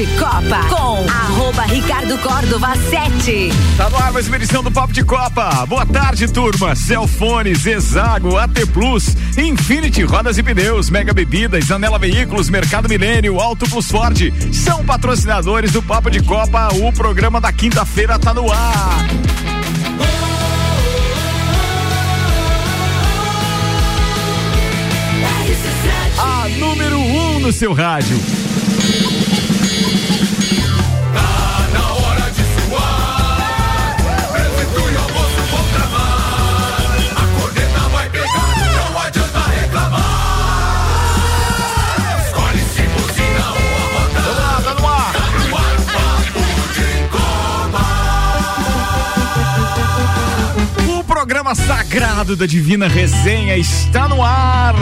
de Copa com @RicardoCórdova7. Tá no ar mais uma edição do Papo de Copa. Boa tarde, turma. Celfone, Zezago, AT Plus, Infinity Rodas e Pneus, Mega Bebidas, Anela Veículos, Mercado Milênio, Auto Plus Ford são patrocinadores do Papo de Copa. O programa da quinta-feira tá no ar. A número 1 no seu rádio. Tá na hora de suar. Prefeitura e almoço vão travar. A corneta vai pegar, não adianta reclamar. Escolhe-se buzina ou a roda. Tá no ar. Tá no ar, Papo de Copa. O programa sagrado da Divina Resenha está no ar.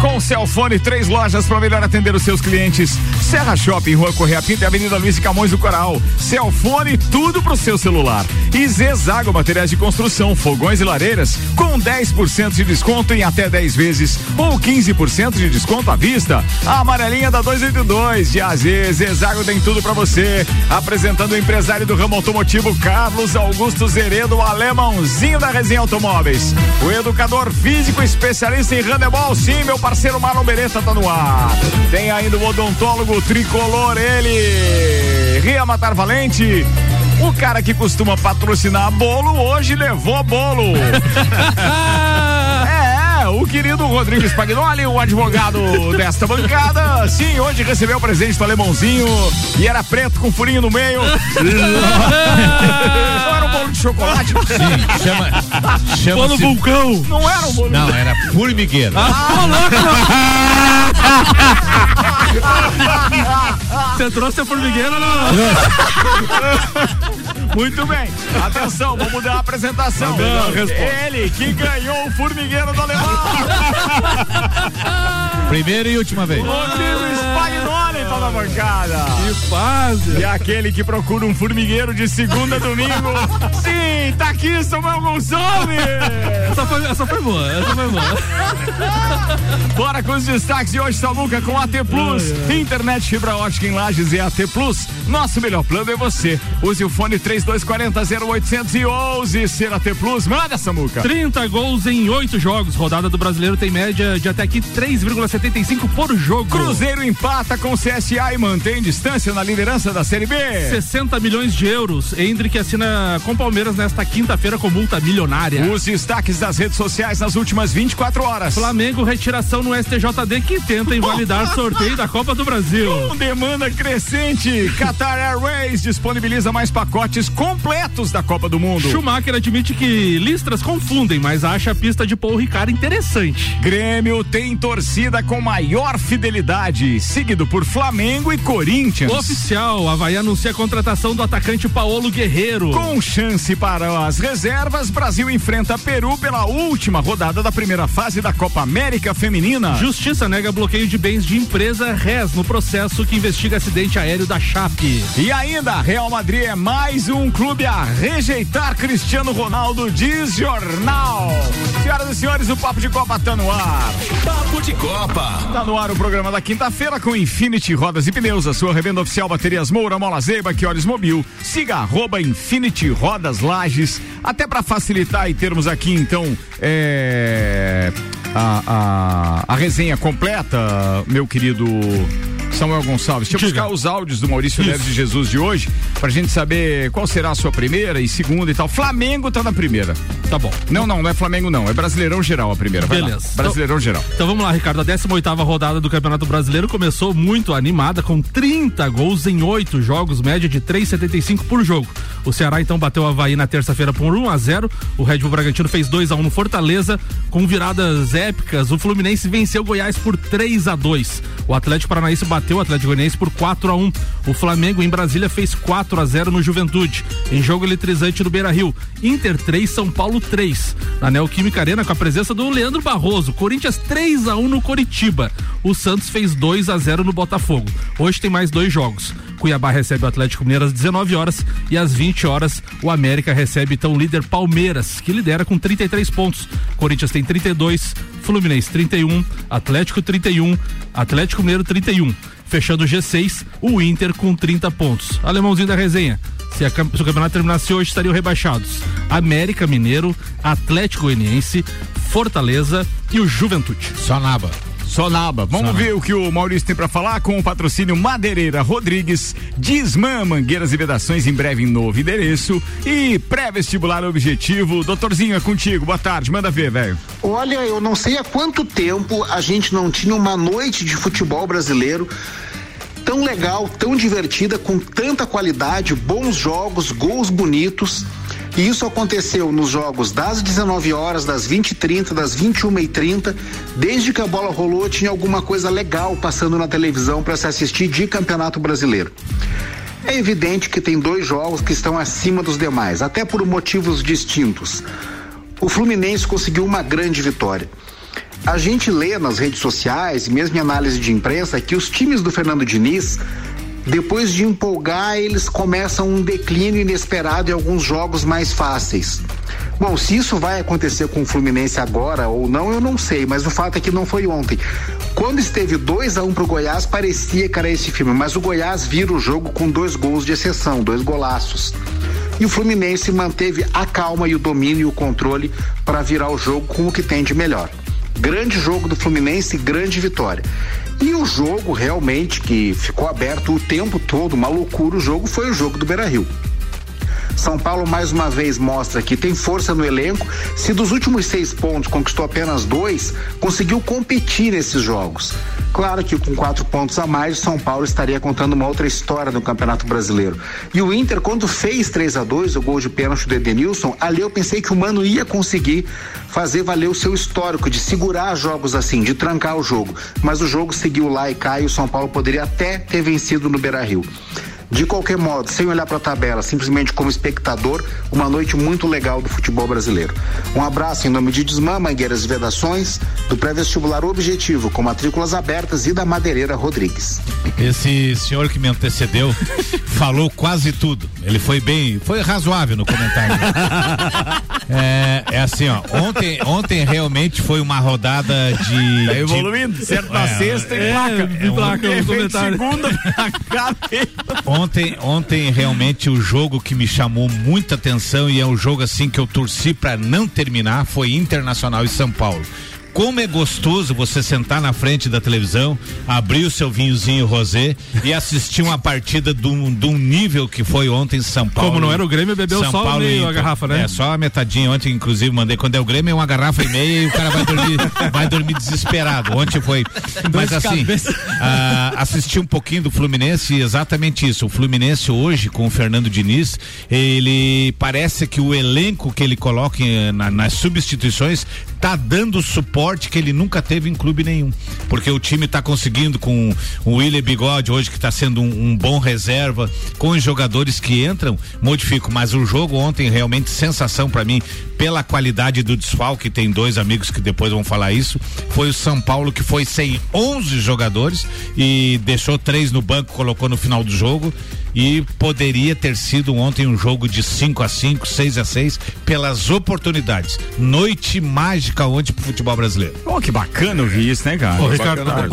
Com Celfone, 3 lojas para melhor atender os seus clientes. Serra Shopping, Rua Correia Pinto e Avenida Luiz Camões do Coral. Celfone, tudo pro seu celular. E Zezago, materiais de construção, fogões e lareiras, com 10% de desconto em até 10 vezes, ou 15% de desconto à vista. A amarelinha da 282 de AZ. Zezago tem tudo para você. Apresentando o empresário do ramo automotivo, Carlos Augusto Zeredo, o alemãozinho da Resenha Automóveis. O educador físico especialista em handebol, sim, meu parceiro Marlon Bereta tá no ar. Tem ainda o odontólogo tricolor, ele, Ria Matar Valente. O cara que costuma patrocinar bolo, hoje levou bolo. O querido Rodrigo Spagnoli, o advogado desta bancada, sim, hoje recebeu o presente do alemãozinho e era preto com furinho no meio. Não era um bolo de chocolate? Sim, chama bolo vulcão. Não era um bolo. Não, era formigueiro. Você trouxe a formigueira ou não? Muito bem, atenção, vamos mudar a apresentação. Ele que ganhou o formigueiro do alemão. Primeira e última vez. Rodrigo Spagnoli tá na bancada. Que fase. E aquele que procura um formigueiro de segunda a domingo. Sim, tá aqui, Samuel Gonçalves. Essa foi boa. Bora com os destaques de hoje, Samuca, com AT Plus. Internet fibra ótica em Lages e AT Plus. Nosso melhor plano é você. Use o fone 3240-0811, ser AT Plus. Manda, Samuca. 30 gols em 8 jogos. Rodada do Brasileiro tem média de até aqui 3,75 por jogo. Cruzeiro empata com CSA e mantém distância na liderança da Série B. 60 milhões de euros. Endrick assina com Palmeiras nesta quinta-feira com multa milionária. Os destaques das redes sociais nas últimas 24 horas. Flamengo, retiração no STJD que tenta invalidar sorteio da Copa do Brasil. Com demanda crescente, Qatar Airways disponibiliza mais pacotes completos da Copa do Mundo. Schumacher admite que listras confundem, mas acha a pista de Paul Ricard interessante. Grêmio tem torcida com maior fidelidade, seguido por Flamengo e Corinthians. Oficial, Avaí anuncia a contratação do atacante Paulo Guerrero. Com chance para as reservas, Brasil enfrenta Peru pela última rodada da primeira fase da Copa América Feminina. Justiça nega bloqueio de bens de empresa Res no processo que investiga acidente aéreo da Chape. E ainda, Real Madrid é mais um clube a rejeitar Cristiano Ronaldo, diz jornal. Senhoras e senhores, o Papo de Copa tá no ar. Papo de Copa. Tá no ar o programa da quinta-feira com Infinity Rodas e Pneus, a sua revenda oficial Baterias Moura, Mola Zeiba, Quiores Mobil. Siga @ Infinity Rodas Lages. Até para facilitar e termos aqui então a resenha completa, meu querido Samuel Gonçalves, deixa eu buscar os áudios do Maurício Neves de Jesus de hoje, pra gente saber qual será a sua primeira e segunda e tal. Flamengo tá na primeira. Tá bom. Não é Flamengo não, é Brasileirão Geral a primeira. Vai beleza. Lá. Brasileirão então, Geral. Então vamos lá, Ricardo, a 18ª rodada do Campeonato Brasileiro começou muito animada, com 30 gols em 8 jogos, média de 3,75 por jogo. O Ceará então bateu o Avaí na terça-feira por 1-0, o Red Bull Bragantino fez 2-1 no Fortaleza, com viradas épicas, o Fluminense venceu o Goiás por 3-2, o Atlético Paranaense bateu o Atlético Goianiense por 4-1. O Flamengo em Brasília fez 4-0 no Juventude. Em jogo eletrizante no Beira-Rio, Inter 3, São Paulo 3. Na Neoquímica Arena, com a presença do Leandro Barroso, Corinthians 3-1 no Coritiba. O Santos fez 2-0 no Botafogo. Hoje tem mais 2 jogos. Cuiabá recebe o Atlético Mineiro às 19h e às 20h o América recebe então o líder Palmeiras, que lidera com 33 pontos. Corinthians tem 32, Fluminense 31, Atlético 31, Atlético Mineiro 31. Fechando o G6, o Inter com 30 pontos. Alemãozinho da resenha. Se o campeonato terminasse hoje, estariam rebaixados América Mineiro, Atlético Goianiense, Fortaleza e o Juventude. Só naba. Vamos ver o que o Maurício tem para falar com o patrocínio Madeireira Rodrigues, Disman, Mangueiras e Vedações, em breve em novo endereço, e pré-vestibular Objetivo. Doutorzinho, é contigo, boa tarde, manda ver, velho. Olha, eu não sei há quanto tempo a gente não tinha uma noite de futebol brasileiro tão legal, tão divertida, com tanta qualidade, bons jogos, gols bonitos. E isso aconteceu nos jogos das 19 horas, das 20h30, das 21h30. Desde que a bola rolou, tinha alguma coisa legal passando na televisão para se assistir de Campeonato Brasileiro. É evidente que tem dois jogos que estão acima dos demais, até por motivos distintos. O Fluminense conseguiu uma grande vitória. A gente lê nas redes sociais, mesmo em análise de imprensa, que os times do Fernando Diniz, depois de empolgar, eles começam um declínio inesperado em alguns jogos mais fáceis. Bom, se isso vai acontecer com o Fluminense agora ou não, eu não sei, mas o fato é que não foi ontem. Quando esteve 2-1 pro Goiás, parecia que era esse filme, mas o Goiás vira o jogo com dois gols de exceção, dois golaços. E o Fluminense manteve a calma e o domínio e o controle para virar o jogo com o que tem de melhor. Grande jogo do Fluminense, grande vitória. E o jogo realmente que ficou aberto o tempo todo, uma loucura o jogo, foi o jogo do Beira-Rio. São Paulo mais uma vez mostra que tem força no elenco. Se dos últimos 6 pontos conquistou apenas 2, conseguiu competir nesses jogos. Claro que com 4 pontos a mais, o São Paulo estaria contando uma outra história no Campeonato Brasileiro. E o Inter, quando fez 3-2, o gol de pênalti do Edenílson, ali eu pensei que o Mano ia conseguir fazer valer o seu histórico de segurar jogos assim, de trancar o jogo. Mas o jogo seguiu lá e cá, e o São Paulo poderia até ter vencido no Beira-Rio. De qualquer modo, sem olhar para a tabela, simplesmente como espectador, uma noite muito legal do futebol brasileiro. Um abraço em nome de Disman, Mangueiras e Vedações, do pré-vestibular Objetivo, com matrículas abertas, e da Madeireira Rodrigues. Esse senhor que me antecedeu falou quase tudo. Ele foi bem, foi razoável no comentário. É assim, ó, ontem realmente foi uma rodada de... Tá evoluindo, certo, na sexta e placa. E placa no comentário. Segunda, Ontem realmente o jogo que me chamou muita atenção, e é um jogo assim que eu torci pra não terminar, foi Internacional e São Paulo. Como é gostoso você sentar na frente da televisão, abrir o seu vinhozinho rosé e assistir uma partida de um nível que foi ontem São Paulo. Como não era o Grêmio, bebeu São só meio a garrafa, né? É, só a metadinha. Ontem, inclusive, mandei, quando é o Grêmio, é uma garrafa e meia, e o cara vai dormir desesperado. Ontem foi. Mas assim, assisti um pouquinho do Fluminense, e exatamente isso. O Fluminense hoje, com o Fernando Diniz, ele parece que o elenco que ele coloca nas substituições tá dando suporte que ele nunca teve em clube nenhum, porque o time tá conseguindo, com o Willian Bigode hoje, que tá sendo um bom reserva, com os jogadores que entram, modificam. Mas o jogo ontem, realmente sensação pra mim, pela qualidade do desfalque, tem dois amigos que depois vão falar isso, foi o São Paulo, que foi sem 11 jogadores e deixou 3 no banco, colocou no final do jogo. E poderia ter sido ontem um jogo de 5-5, 6-6, pelas oportunidades. Noite mágica ontem pro futebol brasileiro. Oh, que bacana ouvir isso, né, cara?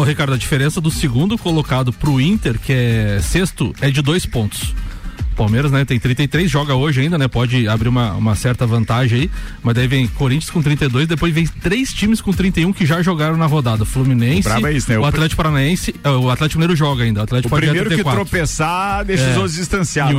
Ricardo, a diferença do segundo colocado pro Inter, que é sexto, é de 2 pontos. Palmeiras, né, tem 33, joga hoje ainda, né, pode abrir uma certa vantagem aí, mas daí vem Corinthians com 32, depois vem 3 times com 31 que já jogaram na rodada, Fluminense, o é isso, né? O Atlético Paranaense, o Atlético Mineiro joga ainda, o Atlético Paranaense. O primeiro que tropeçar deixa os outros distanciados.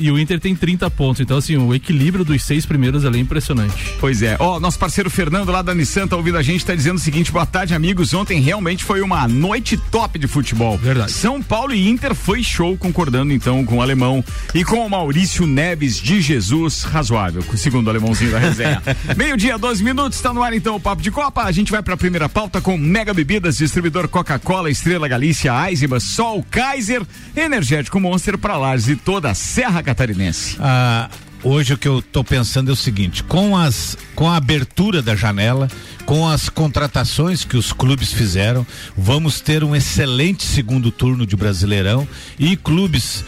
E o Inter tem 30 pontos, então assim, o equilíbrio dos 6 primeiros ali é impressionante. Pois é, nosso parceiro Fernando lá da Nissan tá ouvindo a gente, tá dizendo o seguinte: boa tarde, amigos, ontem realmente foi uma noite top de futebol. Verdade. São Paulo e Inter foi show, concordando então com o alemão e com o Maurício Neves de Jesus, razoável, segundo o alemãozinho da resenha. 12:12, tá no ar então o Papo de Copa. A gente vai pra primeira pauta com Mega Bebidas, distribuidor Coca-Cola, Estrela Galícia, Eisenbahn, Sol, Kaiser, Energético Monster pra Lages e toda a Serra Catarinense. Hoje o que eu tô pensando é o seguinte: com a abertura da janela, com as contratações que os clubes fizeram, vamos ter um excelente segundo turno de Brasileirão, e clubes,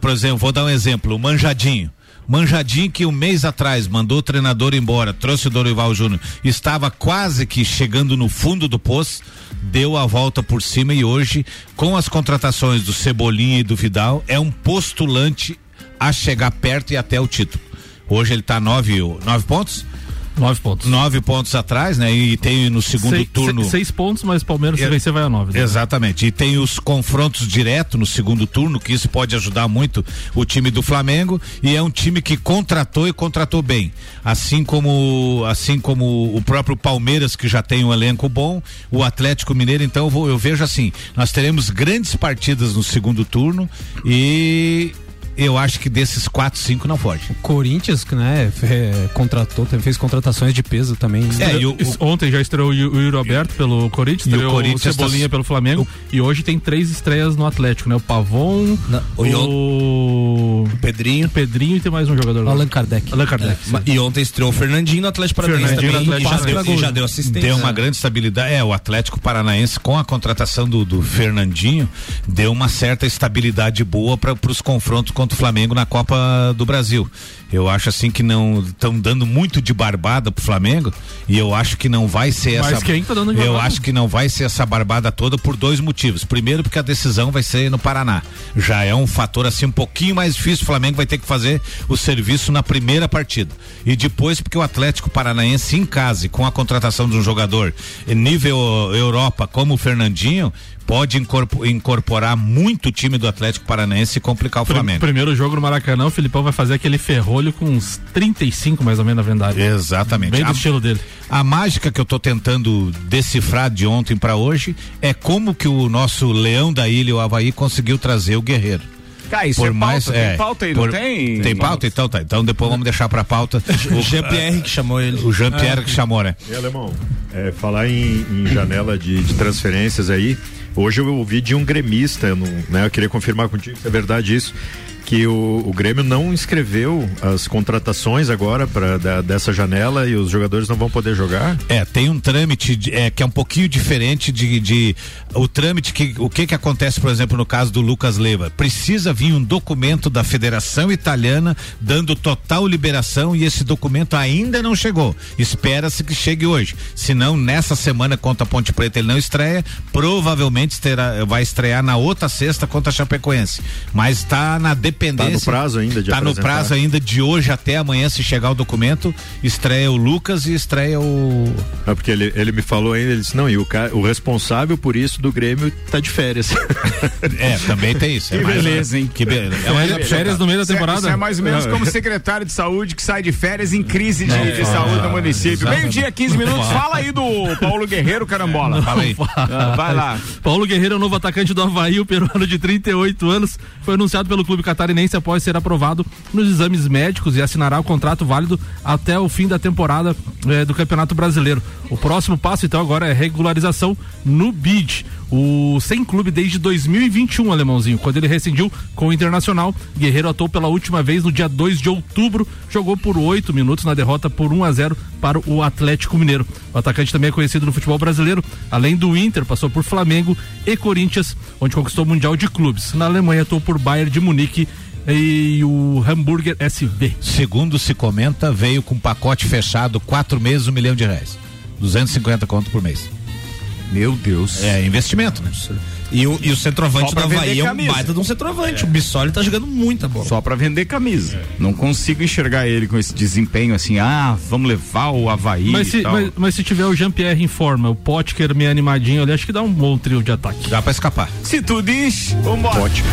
por exemplo, vou dar um exemplo, o Manjadinho. Manjadinho, que um mês atrás mandou o treinador embora, trouxe o Dorival Júnior, estava quase que chegando no fundo do poço, deu a volta por cima e hoje, com as contratações do Cebolinha e do Vidal, é um postulante a chegar perto e até o título. Hoje ele está 9 pontos? 9 pontos. 9 pontos atrás, né? E tem no segundo turno. 6 pontos, mas o Palmeiras, se vencer, vai a 9. Né? Exatamente. E tem os confrontos direto no segundo turno, que isso pode ajudar muito o time do Flamengo. E é um time que contratou e contratou bem. Assim como o próprio Palmeiras, que já tem um elenco bom, o Atlético Mineiro. Então eu vejo assim: nós teremos grandes partidas no segundo turno e. Eu acho que desses 4, 5 não foge. O Corinthians, né, contratou, fez contratações de peso também. Ontem já estreou o Yuri Alberto pelo Corinthians, o Cebolinha pelo Flamengo, e hoje tem 3 estreias no Atlético, né? O Pavon, o Pedrinho e tem mais um jogador lá. Allan Kardec. E ontem estreou o Fernandinho no Atlético Paranaense também, já deu assistência. Deu uma grande estabilidade, o Atlético Paranaense com a contratação do Fernandinho deu uma certa estabilidade boa para os confrontos contra o Flamengo na Copa do Brasil. Eu acho assim que não estão dando muito de barbada pro Flamengo e eu acho que não vai ser essa. Mas quem tá dando de barbada? Eu acho que não vai ser essa barbada toda por 2 motivos. Primeiro, porque a decisão vai ser no Paraná. Já é um fator assim um pouquinho mais difícil. O Flamengo vai ter que fazer o serviço na primeira partida. E depois porque o Atlético Paranaense em casa, com a contratação de um jogador nível Europa como o Fernandinho, pode incorporar muito o time do Atlético Paranaense e complicar o Flamengo. Primeiro jogo no Maracanã, o Filipão vai fazer aquele ferrolho com uns 35 mais ou menos na vendagem. Exatamente. Bem do estilo dele. A mágica que eu tô tentando decifrar de ontem para hoje é como que o nosso leão da ilha, o Avaí, conseguiu trazer o Guerreiro. Ah, isso por é mais, pauta, tem pauta aí, não tem? Tem pauta? Então tá, então depois vamos deixar pra pauta. O Jean-Pierre que chamou ele. O Jean-Pierre que chamou, né? E alemão, falar em janela de transferências aí, hoje eu ouvi de um gremista, eu queria confirmar contigo se é verdade isso, que o Grêmio não inscreveu as contratações agora dessa janela e os jogadores não vão poder jogar? Tem um trâmite que é um pouquinho diferente de o trâmite que acontece, por exemplo, no caso do Lucas Leiva. Precisa vir um documento da Federação Italiana dando total liberação e esse documento ainda não chegou. Espera-se que chegue hoje. Se não, nessa semana contra a Ponte Preta ele não estreia, provavelmente vai estrear na outra sexta contra a Chapecoense. Mas está na dependência. Tá no prazo ainda de apresentar. No prazo ainda de hoje até amanhã, se chegar o documento, estreia o Lucas e estreia o... Porque ele me falou ainda, ele disse, não, e o responsável por isso do Grêmio tá de férias. Também tem isso. Que beleza, hein? Que beleza. Férias no meio da temporada. É mais ou menos como secretário de saúde que sai de férias em crise de saúde no município. Meio-dia, 15 minutos. Fala aí do Paulo Guerreiro, carambola. Fala aí. Vai lá. Paulo Guerreiro é o novo atacante do Avaí, o peruano de 38 anos. Foi anunciado pelo clube catarinense após ser aprovado nos exames médicos e assinará o contrato válido até o fim da temporada do Campeonato Brasileiro. O próximo passo então agora é regularização no BID. O sem clube desde 2021, alemãozinho, quando ele rescindiu com o Internacional. Guerreiro atuou pela última vez no dia 2 de outubro, jogou por 8 minutos na derrota por 1-0 para o Atlético Mineiro. O atacante também é conhecido no futebol brasileiro, além do Inter, passou por Flamengo e Corinthians, onde conquistou o Mundial de Clubes. Na Alemanha atuou por Bayern de Munique e o Hamburger SV. Segundo se comenta, veio com pacote fechado, 4 meses, R$1 milhão. 250 conto por mês. Meu Deus. É investimento, né? E o centroavante da Bahia é um baita de um centroavante. O Bissoli tá jogando muita bola. Só pra vender camisa. Não consigo enxergar ele com esse desempenho assim, vamos levar o Avaí. Mas se tiver o Jean-Pierre em forma, o Potker meio animadinho ali, acho que dá um bom trio de ataque. Dá pra escapar. Se tu diz, vambora. Potker.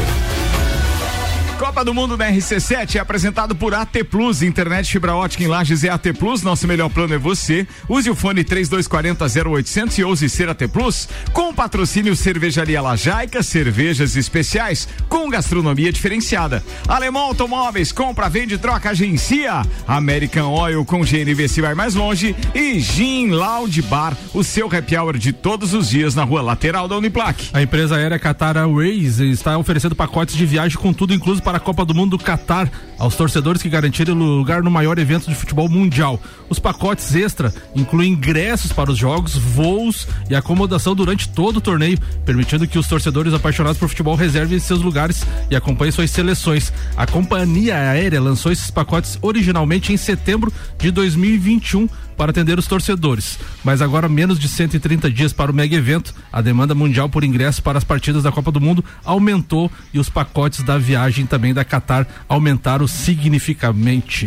Copa do Mundo na RC7 é apresentado por AT Plus, internet fibra ótica em Lages é AT Plus, nosso melhor plano é você. Use o fone 3240-0800 e ouse ser AT Plus, com patrocínio Cervejaria Lajaica, cervejas especiais com gastronomia diferenciada. Alemão Automóveis, compra, vende, troca, agencia. American Oil com GNV se vai mais longe e Gin Loud Bar, o seu happy hour de todos os dias na rua lateral da Uniplac. A empresa aérea Qatar Airways está oferecendo pacotes de viagem com tudo incluso para a Copa do Mundo do Catar aos torcedores que garantirem lugar no maior evento de futebol mundial. Os pacotes extra incluem ingressos para os jogos, voos e acomodação durante todo o torneio, permitindo que os torcedores apaixonados por futebol reservem seus lugares e acompanhem suas seleções. A companhia aérea lançou esses pacotes originalmente em setembro de 2021 para atender os torcedores, mas agora menos de 130 dias para o mega evento, a demanda mundial por ingressos para as partidas da Copa do Mundo aumentou e os pacotes da viagem também da Qatar aumentaram significativamente.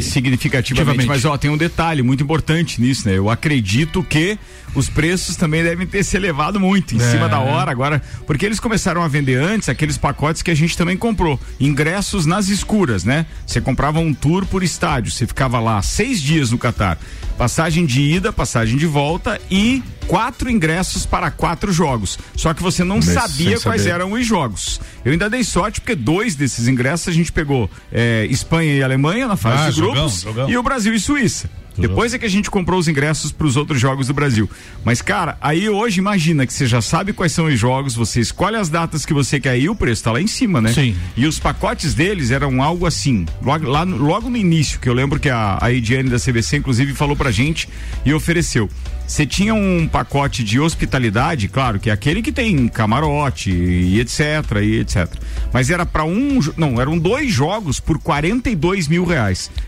Mas ó, tem um detalhe muito importante nisso, né? Eu acredito que os preços também devem ter se elevado muito em cima da hora agora, porque eles começaram a vender antes aqueles pacotes que a gente também comprou, ingressos nas escuras, né? Você comprava um tour por estádio, você ficava lá 6 dias no Qatar, passagem de ida, passagem de volta e 4 ingressos para 4 jogos. Só que você não sabia quais eram os jogos. Eu ainda dei sorte porque 2 desses ingressos a gente pegou Espanha e Alemanha na fase de grupos, e o Brasil e Suíça. Depois é que a gente comprou os ingressos para os outros jogos do Brasil. Mas, cara, aí hoje imagina que você já sabe quais são os jogos, você escolhe as datas que você quer e o preço tá lá em cima, né? Sim. E os pacotes deles eram algo assim, logo no início, que eu lembro que a Ediane da CBC, inclusive, falou pra gente e ofereceu. Você tinha um pacote de hospitalidade, claro, que é aquele que tem camarote e etc. Mas era para eram 2 jogos por R$42 mil.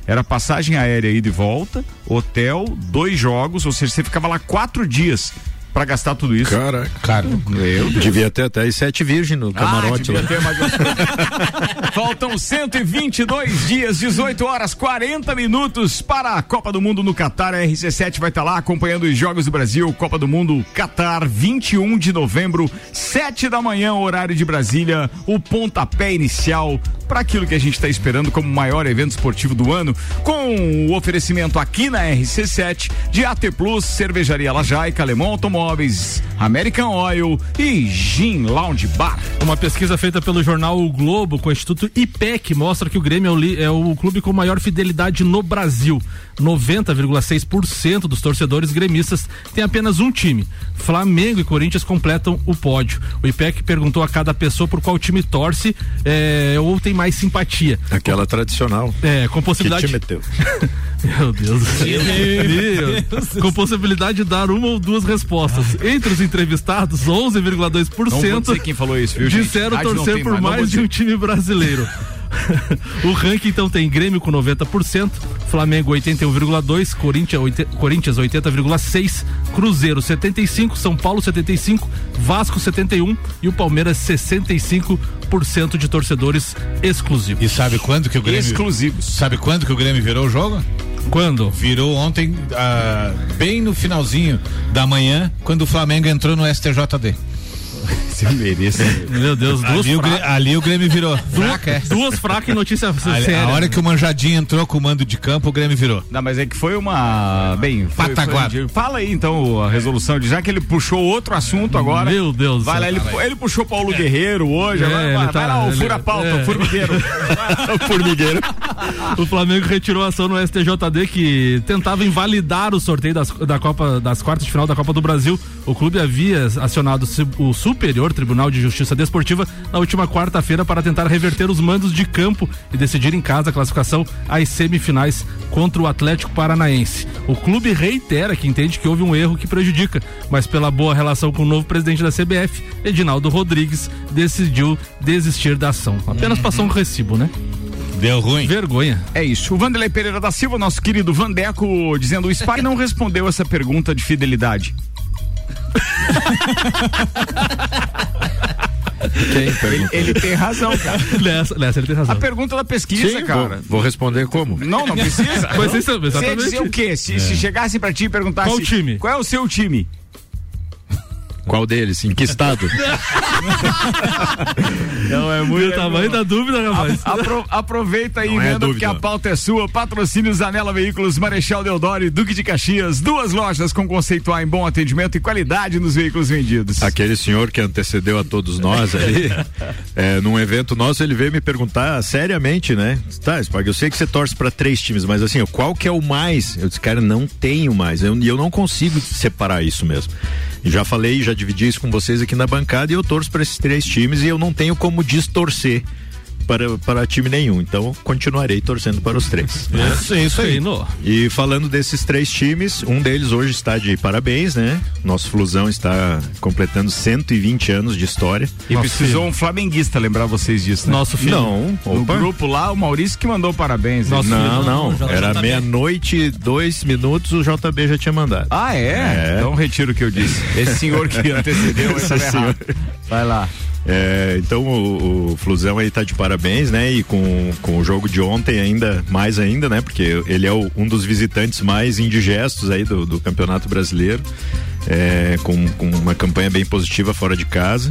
Era passagem aérea ida e volta, hotel, 2 jogos, ou seja, você ficava lá 4 dias pra gastar tudo isso. Cara, meu Deus. Devia ter até 7 virgens no camarote. Devia ter mais um... Faltam 122 dias, 18h40 para a Copa do Mundo no Catar. A RC7 vai estar lá acompanhando os jogos do Brasil, Copa do Mundo Catar, 21 de novembro, 7h, horário de Brasília, o pontapé inicial para aquilo que a gente está esperando como o maior evento esportivo do ano, com o oferecimento aqui na RC7 de AT Plus, Cervejaria Lajaica, Alemão Automóveis, American Oil e Gin Lounge Bar. Uma pesquisa feita pelo jornal O Globo com o Instituto IPEC mostra que o Grêmio é o clube com maior fidelidade no Brasil. 90,6% dos torcedores gremistas tem apenas um time. Flamengo e Corinthians completam o pódio. O IPEC perguntou a cada pessoa por qual time torce ou tem mais simpatia. Aquela tradicional. Com possibilidade... Que time é teu? Meu Deus. Com possibilidade de dar uma ou duas respostas. Entre os entrevistados, 11,2% quem falou isso, viu, disseram torcer por mais de um time brasileiro. O ranking então tem Grêmio com 90%, Flamengo 81,2%, Corinthians 80,6%, Cruzeiro 75%, São Paulo 75%, Vasco 71% e o Palmeiras 65% de torcedores exclusivos. E sabe quando que o Grêmio... Exclusivos. Sabe quando que o Grêmio virou o jogo? Quando? Virou ontem, bem no finalzinho da manhã, quando o Flamengo entrou no STJD. Você merece. Meu Deus, ali o Grêmio virou. Duas fracas e notícia séria. A hora que o Manjadinho entrou com o mando de campo, o Grêmio virou. Não, mas é que foi uma... Bem, pataguada. Fala aí então a resolução, já que ele puxou outro assunto agora. Meu Deus. Vai lá, ele puxou Paulo Guerreiro hoje. Vai lá, o fura-pauta, o formigueiro. O formigueiro. O Flamengo retirou a ação no STJD que tentava invalidar o sorteio das quartas de final da Copa do Brasil. O clube havia acionado o Superior Tribunal de Justiça Desportiva na última quarta-feira para tentar reverter os mandos de campo e decidir em casa a classificação às semifinais contra o Atlético Paranaense. O clube reitera que entende que houve um erro que prejudica, mas pela boa relação com o novo presidente da CBF, Edinaldo Rodrigues, decidiu desistir da ação. Apenas passou um recibo, né? Deu ruim. Vergonha. É isso. O Vanderlei Pereira da Silva, nosso querido Vandeco, dizendo: o SPAC não respondeu essa pergunta de fidelidade. Ele tem razão, cara. Nessa ele tem razão. A pergunta da pesquisa, sim, cara. Vou responder como? Não precisa. Mas isso, você ia dizer o quê? Se chegasse pra ti e perguntasse qual é o seu time? Qual deles? Em que estado? Não, é muito. O tamanho da dúvida, rapaz. Aproveita aí, vendo que a pauta é sua. Patrocínio Zanela Veículos, Marechal Deodoro e Duque de Caxias. 2 lojas com conceito A em bom atendimento e qualidade nos veículos vendidos. Aquele senhor que antecedeu a todos nós ali, num evento nosso, ele veio me perguntar seriamente, né? Tá, Spag, eu sei que você torce pra 3 times, mas assim, qual que é o mais? Eu disse, cara, não tenho mais. E eu não consigo separar isso mesmo. Já falei, já dividi isso com vocês aqui na bancada e eu torço para esses 3 times e eu não tenho como distorcer para time nenhum, então continuarei torcendo para os três. Né? Isso aí, no. E falando desses três times, um deles hoje está de parabéns, né? Nosso Flusão está completando 120 anos de história. E nosso precisou filho. Um flamenguista lembrar vocês disso, né? Nosso filho. Não, no grupo lá, o Maurício que mandou parabéns. Nosso não, filho, não, era meia-noite, 2 minutos, o JB já tinha mandado. Ah, é? Então retiro o que eu disse. Esse senhor que antecedeu, essa errado. Vai lá. É, então o Flusão aí tá de parabéns, né? E com o jogo de ontem ainda, mais ainda, né? Porque ele é um dos visitantes mais indigestos aí do Campeonato Brasileiro, com uma campanha bem positiva fora de casa.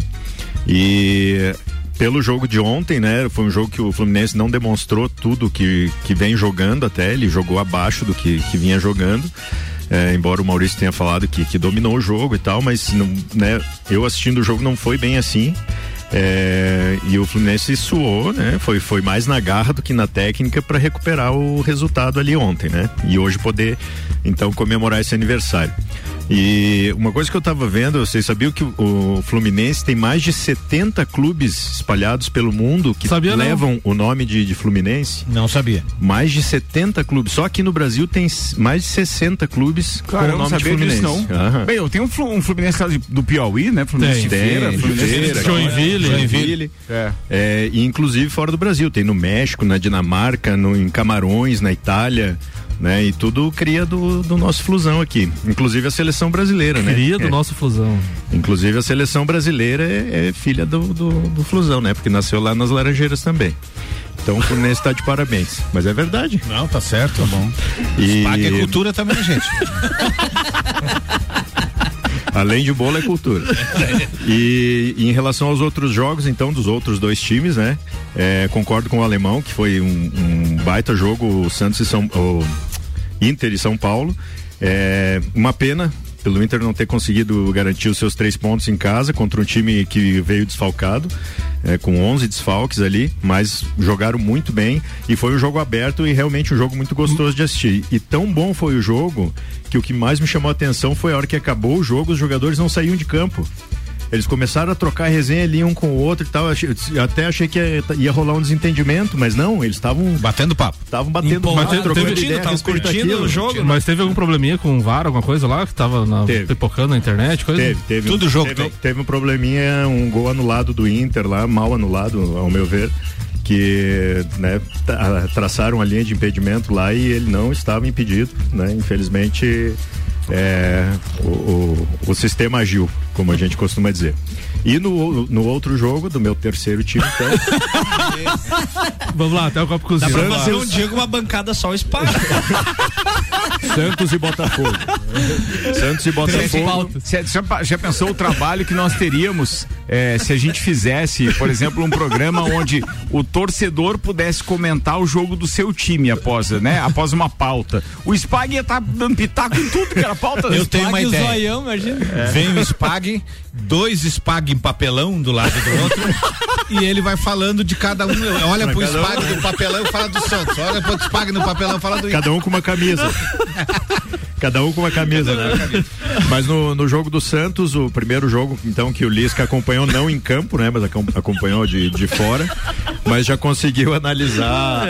E pelo jogo de ontem, né? Foi um jogo que o Fluminense não demonstrou tudo que vem jogando até, ele jogou abaixo do que vinha jogando. Embora o Maurício tenha falado que dominou o jogo e tal, mas não, né, eu assistindo o jogo não foi bem assim. E o Fluminense suou, né? Foi mais na garra do que na técnica para recuperar o resultado ali ontem, né? E hoje poder então comemorar esse aniversário. E uma coisa que eu tava vendo, vocês sabiam que o Fluminense tem mais de 70 clubes espalhados pelo mundo que sabia, levam não. o nome de Fluminense? Não sabia. Mais de 70 clubes, só aqui no Brasil tem mais de 60 clubes com o nome de Fluminense. Disso, não. Bem, eu tenho um Fluminense do Piauí, né? Fluminense de Feira, Joinville. E inclusive fora do Brasil, tem no México, na Dinamarca, em Camarões, na Itália, né? E tudo cria do nosso Flusão aqui, inclusive a seleção brasileira, cria, né? Cria do nosso Flusão. Inclusive a seleção brasileira é filha do Flusão, né? Porque nasceu lá nas Laranjeiras também. Então o Fluminense está de parabéns, mas é verdade. Não, tá certo, tá bom. Paga é cultura também, gente. Além de bola é cultura. E em relação aos outros jogos, então, dos outros dois times, né? Concordo com o Alemão, que foi um baita jogo, o Santos e o Inter e São Paulo. Uma pena pelo Inter não ter conseguido garantir os seus 3 pontos em casa contra um time que veio desfalcado, com 11 desfalques ali, mas jogaram muito bem e foi um jogo aberto e realmente um jogo muito gostoso de assistir. E tão bom foi o jogo que o que mais me chamou a atenção foi a hora que acabou o jogo, os jogadores não saíam de campo. Eles começaram a trocar resenha ali um com o outro e tal. Até achei que ia rolar um desentendimento, mas não, eles estavam batendo papo. Estavam batendo papo, trocando ideia, estavam curtindo o jogo. Mas teve algum probleminha com o VAR, alguma coisa lá que tava pipocando na internet, coisa? Teve. Tudo jogo. Teve um probleminha, um gol anulado do Inter lá, mal anulado, ao meu ver. Que, né, traçaram a linha de impedimento lá e ele não estava impedido, né? Infelizmente. O sistema agiu, como a gente costuma dizer. E no outro jogo do meu terceiro time, vamos lá, até o copo cozinho. Dá pra fazer um Diego, uma bancada só, espaço. Santos e Botafogo. Santos e Botafogo. Você já pensou o trabalho que nós teríamos se a gente fizesse, por exemplo, um programa onde o torcedor pudesse comentar o jogo do seu time após uma pauta? O Spag ia estar dando pitaco em tudo que era pauta. Eu tenho uma ideia. Zoião, imagina. Vem o Spag, 2 Spag em papelão do lado do outro e ele vai falando de cada um. Olha pro Spag do papelão e fala do Santos. Olha pro Spag no papelão e fala do Inter. Cada um com uma camisa. Cada um com uma camisa, né? Mas no jogo do Santos, o primeiro jogo, então, que o Lisca acompanhou, não em campo, né? Mas acompanhou de fora, mas já conseguiu analisar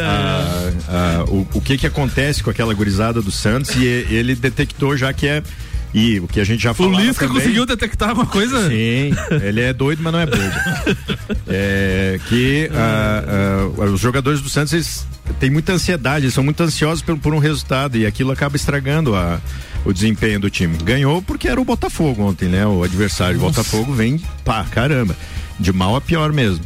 o que acontece com aquela gurizada do Santos e ele detectou já que e o que a gente já falou. O Lisca conseguiu detectar uma coisa? Sim, ele é doido, mas não é bobo. Os jogadores do Santos, eles têm muita ansiedade, eles são muito ansiosos por um resultado e aquilo acaba estragando o desempenho do time. Ganhou porque era o Botafogo ontem, né? O adversário. Nossa. O Botafogo vem, caramba, de mal a pior mesmo.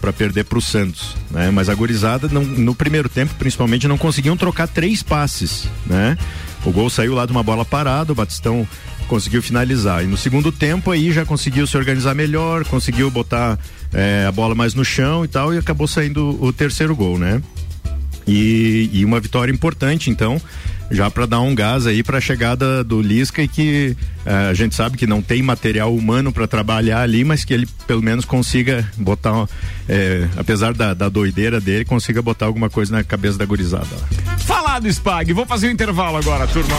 Para perder pro Santos, né? Mas a gurizada no primeiro tempo, principalmente, não conseguiam trocar 3 passes, né? O gol saiu lá de uma bola parada, o Batistão conseguiu finalizar. E no segundo tempo aí já conseguiu se organizar melhor, conseguiu botar a bola mais no chão e tal, e acabou saindo o terceiro gol, né? E uma vitória importante, então, já para dar um gás aí para a chegada do Lisca, e que a gente sabe que não tem material humano para trabalhar ali, mas que ele pelo menos consiga botar, apesar da doideira dele, consiga botar alguma coisa na cabeça da gurizada. Falado, Spag, vou fazer um intervalo agora, turma.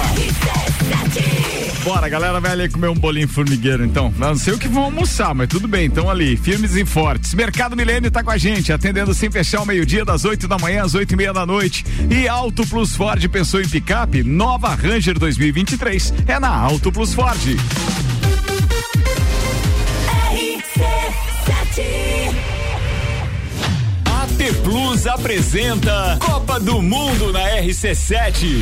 Bora, galera, vai ali comer um bolinho formigueiro, então. Não sei o que vão almoçar, mas tudo bem, então ali, firmes e fortes. Mercado Milênio tá com a gente, atendendo sem fechar o meio-dia, das 8 da manhã às 8:30 da noite. E Auto Plus Ford, pensou em picape? Nova Ranger 2023 é na Auto Plus Ford. AT Plus apresenta Copa do Mundo na RC7.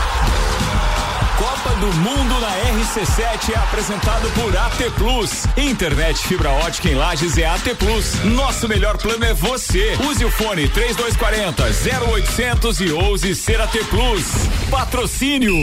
Copa do Mundo na RC7 é apresentado por AT Plus. Internet fibra ótica em Lages é AT Plus. Nosso melhor plano é você. Use o fone 3240-0800 e ouse ser AT Plus. Patrocínio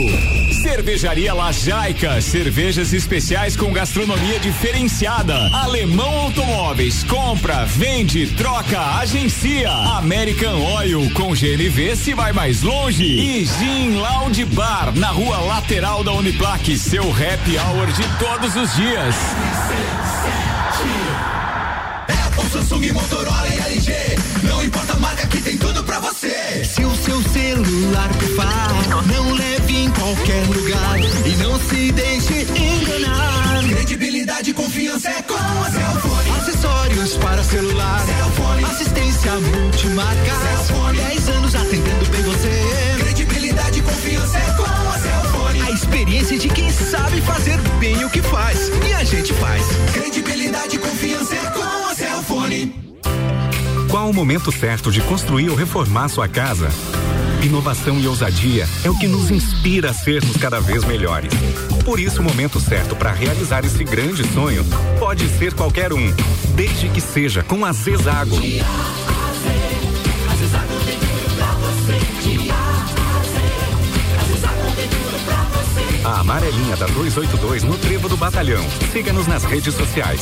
Cervejaria Lajaica. Cervejas especiais com gastronomia diferenciada. Alemão Automóveis. Compra, vende, troca, agencia. American Oil. Com GNV se vai mais longe. E Gin Lounge Bar. Na rua Lata lateral da Uniplac, seu happy hour de todos os dias. Apple, Samsung, Motorola e LG, não importa a marca que tem tudo pra você. Se o seu celular pifar, não leve em qualquer lugar e não se deixe enganar. Credibilidade e confiança é com a Cellfone. Acessórios para celular, Cellfone. Assistência multimarca, Cellfone. 10 anos atendendo bem você. Credibilidade e confiança é com a Cellfone. A experiência de quem sabe fazer bem o que faz. E a gente faz. Credibilidade e confiança é com a Cellfone. Qual o momento certo de construir ou reformar sua casa? Inovação e ousadia é o que nos inspira a sermos cada vez melhores. Por isso, o momento certo para realizar esse grande sonho pode ser qualquer um, desde que seja com a Zezago. A Zezago tem tudo pra você. A amarelinha da 282 no Trevo do Batalhão. Siga-nos nas redes sociais,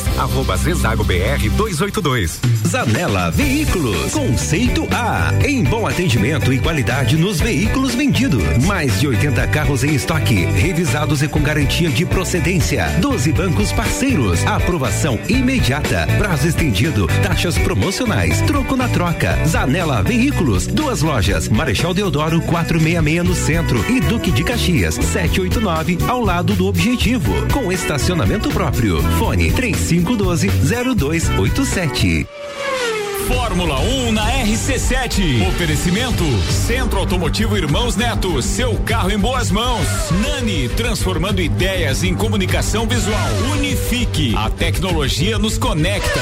@ZezagoBR282. Zanella Veículos, conceito A, em bom atendimento e qualidade nos veículos vendidos. Mais de 80 carros em estoque, revisados e com garantia de procedência. 12 bancos parceiros, aprovação imediata, prazo estendido, taxas promocionais, troco na troca. Zanella Veículos, 2 lojas, Marechal Deodoro 466 no centro e Duque de Caxias 789. Ao lado do objetivo, com estacionamento próprio. Fone 3512-0287. Fórmula 1 na RC7. Oferecimento Centro Automotivo Irmãos Neto. Seu carro em boas mãos. Nani, transformando ideias em comunicação visual. Unifique. A tecnologia nos conecta.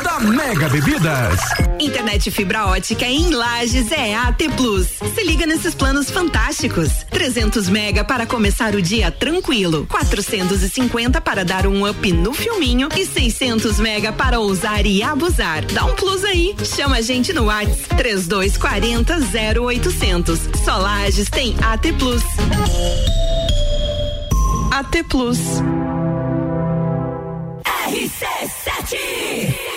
da Mega Bebidas. Internet fibra ótica em Lages é AT Plus. Se liga nesses planos fantásticos. 300 mega para começar o dia tranquilo, 450 para dar um up no filminho e 600 mega para ousar e abusar. Dá um plus aí. Chama a gente no WhatsApp 3240-0800. Só Lages tem AT Plus. AT Plus. RC7.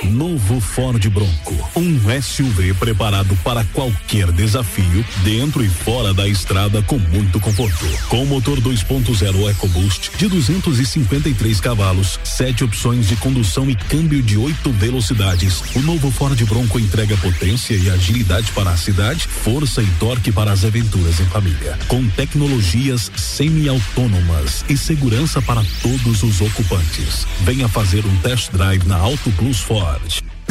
Novo Ford Bronco, um SUV preparado para qualquer desafio, dentro e fora da estrada, com muito conforto. Com motor 2.0 EcoBoost de 253 cavalos, 7 opções de condução e câmbio de 8 velocidades. O novo Ford Bronco entrega potência e agilidade para a cidade, força e torque para as aventuras em família. Com tecnologias semi-autônomas e segurança para todos os ocupantes. Venha fazer um test drive na Auto Plus Ford.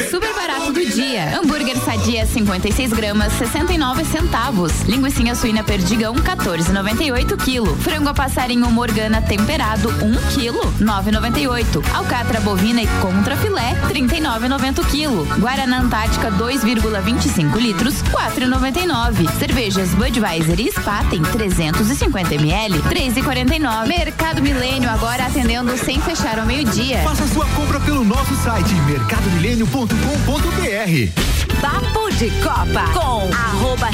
Super barato. do dia. Hambúrguer Sadia 56 gramas, 69 centavos. Linguiça suína Perdigão 14,98 quilo. Frango a passarinho Morgana temperado 1 quilo 9,98. Alcatra bovina e contra filé 39,90 quilo. Guaraná Antártica 2,25 litros 4,99. Cervejas Budweiser e Spa tem 350 ml 3,49. Mercado Milênio agora atendendo sem fechar ao meio-dia. Faça sua compra pelo nosso site mercadomilênio.com.br. Papo de Copa com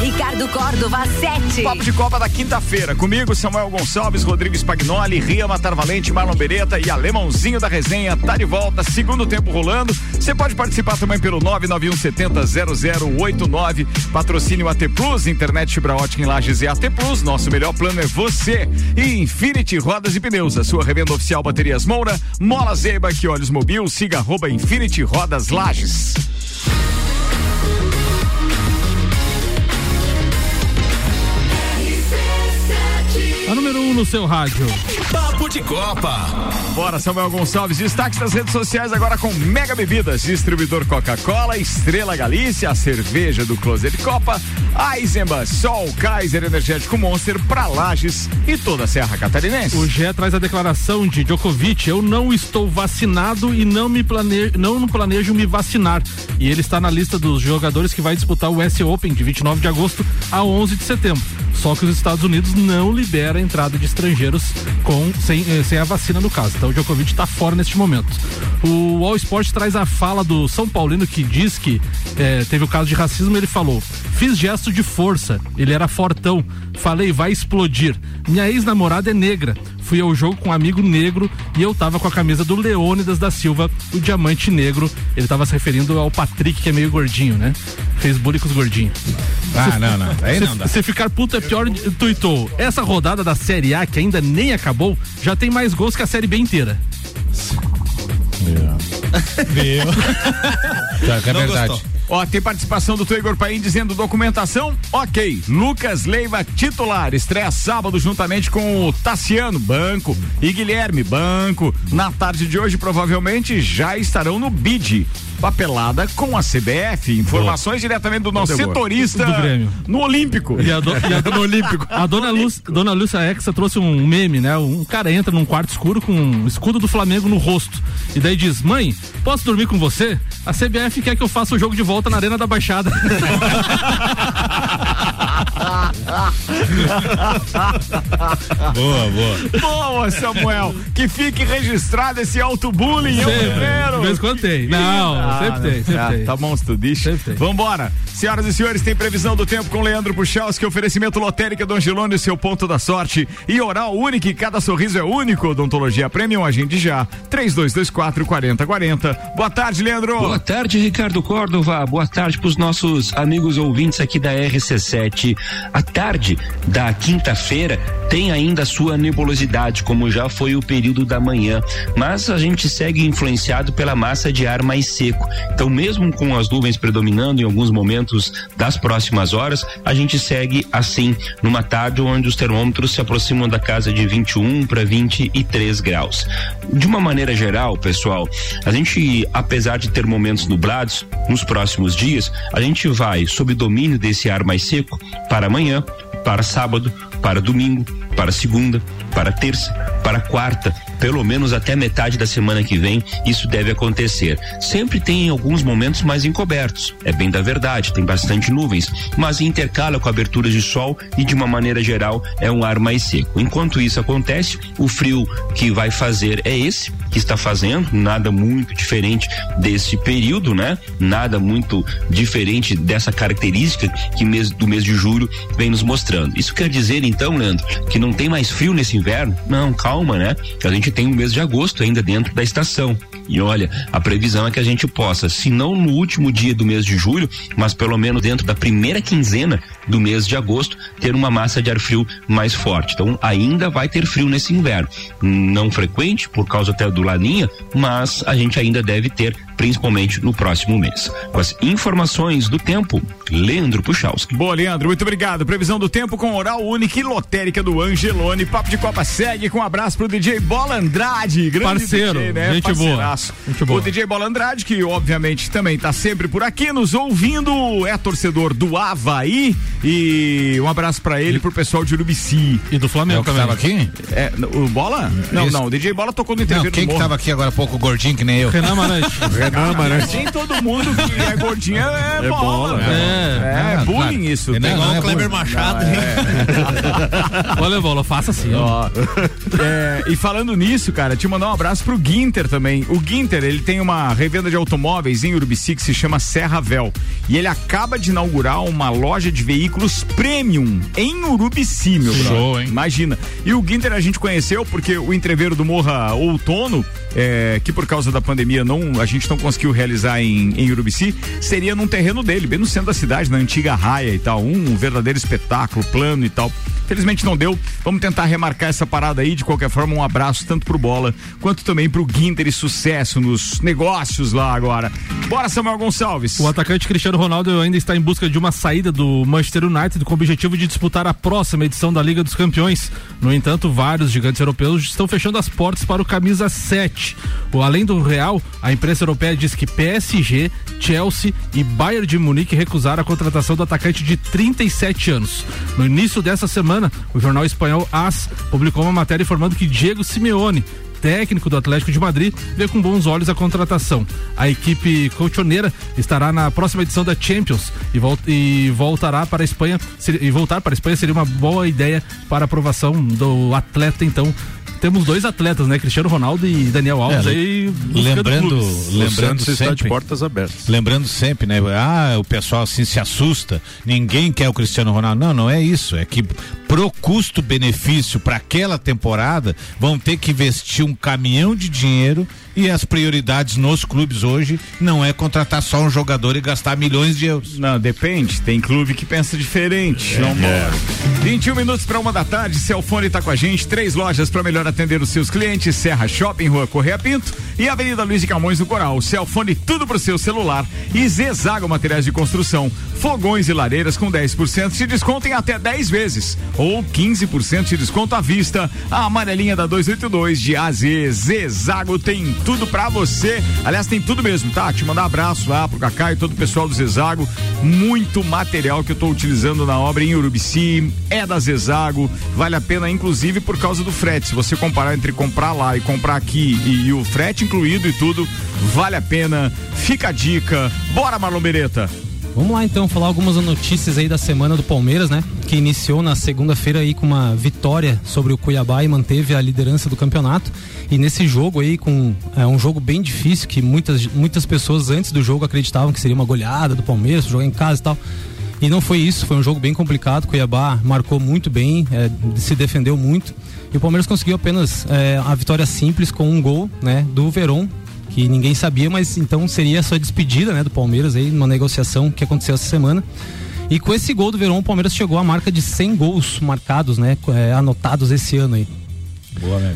@RicardoCórdova7. Papo de Copa da quinta-feira. Comigo, Samuel Gonçalves, Rodrigo Spagnoli, Ria Matar Valente, Marlon Bereta e Alemãozinho da Resenha. Tá de volta, segundo tempo rolando. Você pode participar também pelo 991700089. Patrocínio AT Plus, internet fibra ótica em Lages e AT Plus. Nosso melhor plano é você. E Infinity Rodas e Pneus, a sua revenda oficial Baterias Moura, Mola Zeiba, que Olhos Mobil, siga @Infinity Rodas Lages. A número 1 no seu rádio. Papo de Copa. Bora, Samuel Gonçalves. Destaques das redes sociais agora com Mega Bebidas. Distribuidor Coca-Cola, Estrela Galícia, a cerveja do Closet Copa, Eisenbahn, Sol, Kaiser, Energético Monster, pra Lages e toda a Serra Catarinense. O GE traz a declaração de Djokovic: eu não estou vacinado e não planejo me vacinar. E ele está na lista dos jogadores que vai disputar o US Open de 29 de agosto a 11 de setembro. Só que os Estados Unidos não liberam a entrada de estrangeiros sem a vacina no caso, então o Djokovic está fora neste momento. O All Sport traz a fala do São Paulino que diz que teve o caso de racismo. Ele falou: fiz gesto de força, ele era fortão, falei vai explodir, minha ex-namorada é negra, fui ao jogo com um amigo negro e eu tava com a camisa do Leônidas da Silva, o diamante negro. Ele tava se referindo ao Patrick, que é meio gordinho, né? Fez bullying com os gordinhos. Aí não dá. Se ficar puto é pior, tuitou. Essa rodada da Série A, que ainda nem acabou, já tem mais gols que a Série B inteira. Viu? É verdade. Gostou. Ó, tem participação do Igor Paim dizendo: documentação, ok. Lucas Leiva, titular, estreia sábado juntamente com o Tassiano, banco, e Guilherme, banco. Na tarde de hoje, provavelmente, já estarão no BID. Papelada com a CBF. Informações diretamente do nosso setorista do Grêmio. No Olímpico. No Olímpico. A dona Lúcia Hexa trouxe um meme, né? Um cara entra num quarto escuro com um escudo do Flamengo no rosto. E daí diz: mãe, posso dormir com você? A CBF quer que eu faça o jogo de volta na Arena da Baixada. Boa, Samuel. Que fique registrado esse auto-bullying. De vez em quando tem. Sempre tem. Tá bom, tu diz. Vambora. Senhoras e senhores, tem previsão do tempo com Leandro Puchalski, oferecimento Lotérica do Angelone, o seu ponto da sorte. E Oral Único, cada sorriso é único. Odontologia Premium, agende já. 3224-4040. Boa tarde, Leandro. Boa tarde, Ricardo Córdova. Boa tarde pros nossos amigos ouvintes aqui da RC7. A tarde da quinta-feira tem ainda sua nebulosidade, como já foi o período da manhã, mas a gente segue influenciado pela massa de ar mais seco. Então, mesmo com as nuvens predominando em alguns momentos das próximas horas, a gente segue assim numa tarde onde os termômetros se aproximam da casa de 21 para 23 graus. De uma maneira geral, pessoal, a gente, apesar de ter momentos nublados nos próximos dias, a gente vai sob domínio desse ar mais seco para amanhã, para sábado, para domingo, para segunda, para terça, para quarta, pelo menos até metade da semana que vem, isso deve acontecer. Sempre tem alguns momentos mais encobertos, é bem da verdade, tem bastante nuvens, mas intercala com aberturas de sol e de uma maneira geral é um ar mais seco. Enquanto isso acontece, o frio que vai fazer é esse, que está fazendo, nada muito diferente desse período, né? Nada muito diferente dessa característica que do mês de julho vem nos mostrando. Isso quer dizer então, Leandro, que não tem mais frio nesse inverno? Não, calma, né? A gente tem o mês de agosto ainda dentro da estação. E olha, a previsão é que a gente possa, se não no último dia do mês de julho, mas pelo menos dentro da primeira quinzena do mês de agosto, ter uma massa de ar frio mais forte. Então ainda vai ter frio nesse inverno. Não frequente, por causa até do Laninha, mas a gente ainda deve ter, principalmente no próximo mês. Com as informações do tempo, Leandro Puchalski. Boa, Leandro, muito obrigado. Previsão do tempo com Oral Único e Lotérica do Angelone. Papo de Copa segue com um abraço pro DJ Bola Andrade, grande parceiro, DJ, né? Gente boa. abraço. Muito bom. O DJ Bola Andrade, que obviamente também tá sempre por aqui nos ouvindo, é torcedor do Avaí, e um abraço pra ele e pro pessoal de Urubici. E do Flamengo também. Tava aqui? É, o Bola? Não, não, o DJ Bola tocou no intervalo. Quem que tava aqui agora há pouco, gordinho que nem eu? Renan Marante. Renan Marante. Nem todo mundo que é gordinho é bola. É bullying isso. É igual o Kleber Machado. Olha, Bola, faça assim. E falando nisso, cara, te mandar um abraço pro Ginter também. O Ginter, ele tem uma revenda de automóveis em Urubici que se chama Serra Véu, e ele acaba de inaugurar uma loja de veículos premium em Urubici, meu brother. Hein? Imagina. E o Ginter a gente conheceu porque o entreveiro do Morra Outono, que por causa da pandemia a gente não conseguiu realizar em Urubici, seria num terreno dele, bem no centro da cidade, na antiga raia e tal, um verdadeiro espetáculo, plano e tal. Felizmente não deu, vamos tentar remarcar essa parada aí. De qualquer forma, um abraço tanto pro Bola quanto também pro Ginter, e sucesso nos negócios lá agora. Bora, Samuel Gonçalves. O atacante Cristiano Ronaldo ainda está em busca de uma saída do Manchester United com o objetivo de disputar a próxima edição da Liga dos Campeões. No entanto, vários gigantes europeus estão fechando as portas para o camisa 7. Além do Real, a imprensa europeia diz que PSG, Chelsea e Bayern de Munique recusaram a contratação do atacante de 37 anos. No início dessa semana, o jornal espanhol AS publicou uma matéria informando que Diego Simeone, técnico do Atlético de Madrid, vê com bons olhos a contratação. A equipe colchoneira estará na próxima edição da Champions e voltará para a Espanha. E voltar para a Espanha seria uma boa ideia para a aprovação do atleta. Então, temos dois atletas, né? Cristiano Ronaldo e Daniel Alves. Aí, lembrando sempre, está de portas abertas. Lembrando sempre, né? O pessoal assim se assusta, ninguém quer o Cristiano Ronaldo. Não, não é isso. É que pro custo-benefício para aquela temporada vão ter que investir um caminhão de dinheiro, e as prioridades nos clubes hoje não é contratar só um jogador e gastar milhões de euros. Não, depende, tem clube que pensa diferente. 21 minutos para 1 da tarde, Celfone tá com a gente, 3 lojas para melhor atender os seus clientes: Serra Shopping, Rua Correia Pinto e Avenida Luiz de Camões do Coral. Celfone, tudo pro seu celular. E Zezago Materiais de Construção, fogões e lareiras com 10% de desconto em até 10 vezes. Ou 15% de desconto à vista. A amarelinha da 282 de AZ. Zezago tem tudo pra você. Aliás, tem tudo mesmo, tá? Te mandar abraço lá pro Cacá e todo o pessoal do Zezago. Muito material que eu tô utilizando na obra em Urubici é da Zezago. Vale a pena, inclusive, por causa do frete. Se você comparar entre comprar lá e comprar aqui e o frete incluído e tudo, vale a pena. Fica a dica. Bora, Marlon Bereta. Vamos lá então falar algumas notícias aí da semana do Palmeiras, né? Que iniciou na segunda-feira aí com uma vitória sobre o Cuiabá e manteve a liderança do campeonato. E nesse jogo aí, um jogo bem difícil, que muitas pessoas antes do jogo acreditavam que seria uma goleada do Palmeiras, jogar em casa e tal. E não foi isso, foi um jogo bem complicado. Cuiabá marcou muito bem, se defendeu muito. E o Palmeiras conseguiu apenas a vitória simples com um gol, né, do Veron, que ninguém sabia, mas então seria a sua despedida, né, do Palmeiras aí, numa negociação que aconteceu essa semana. E com esse gol do Veron, o Palmeiras chegou à marca de 100 gols marcados, né, anotados esse ano aí. Boa, né?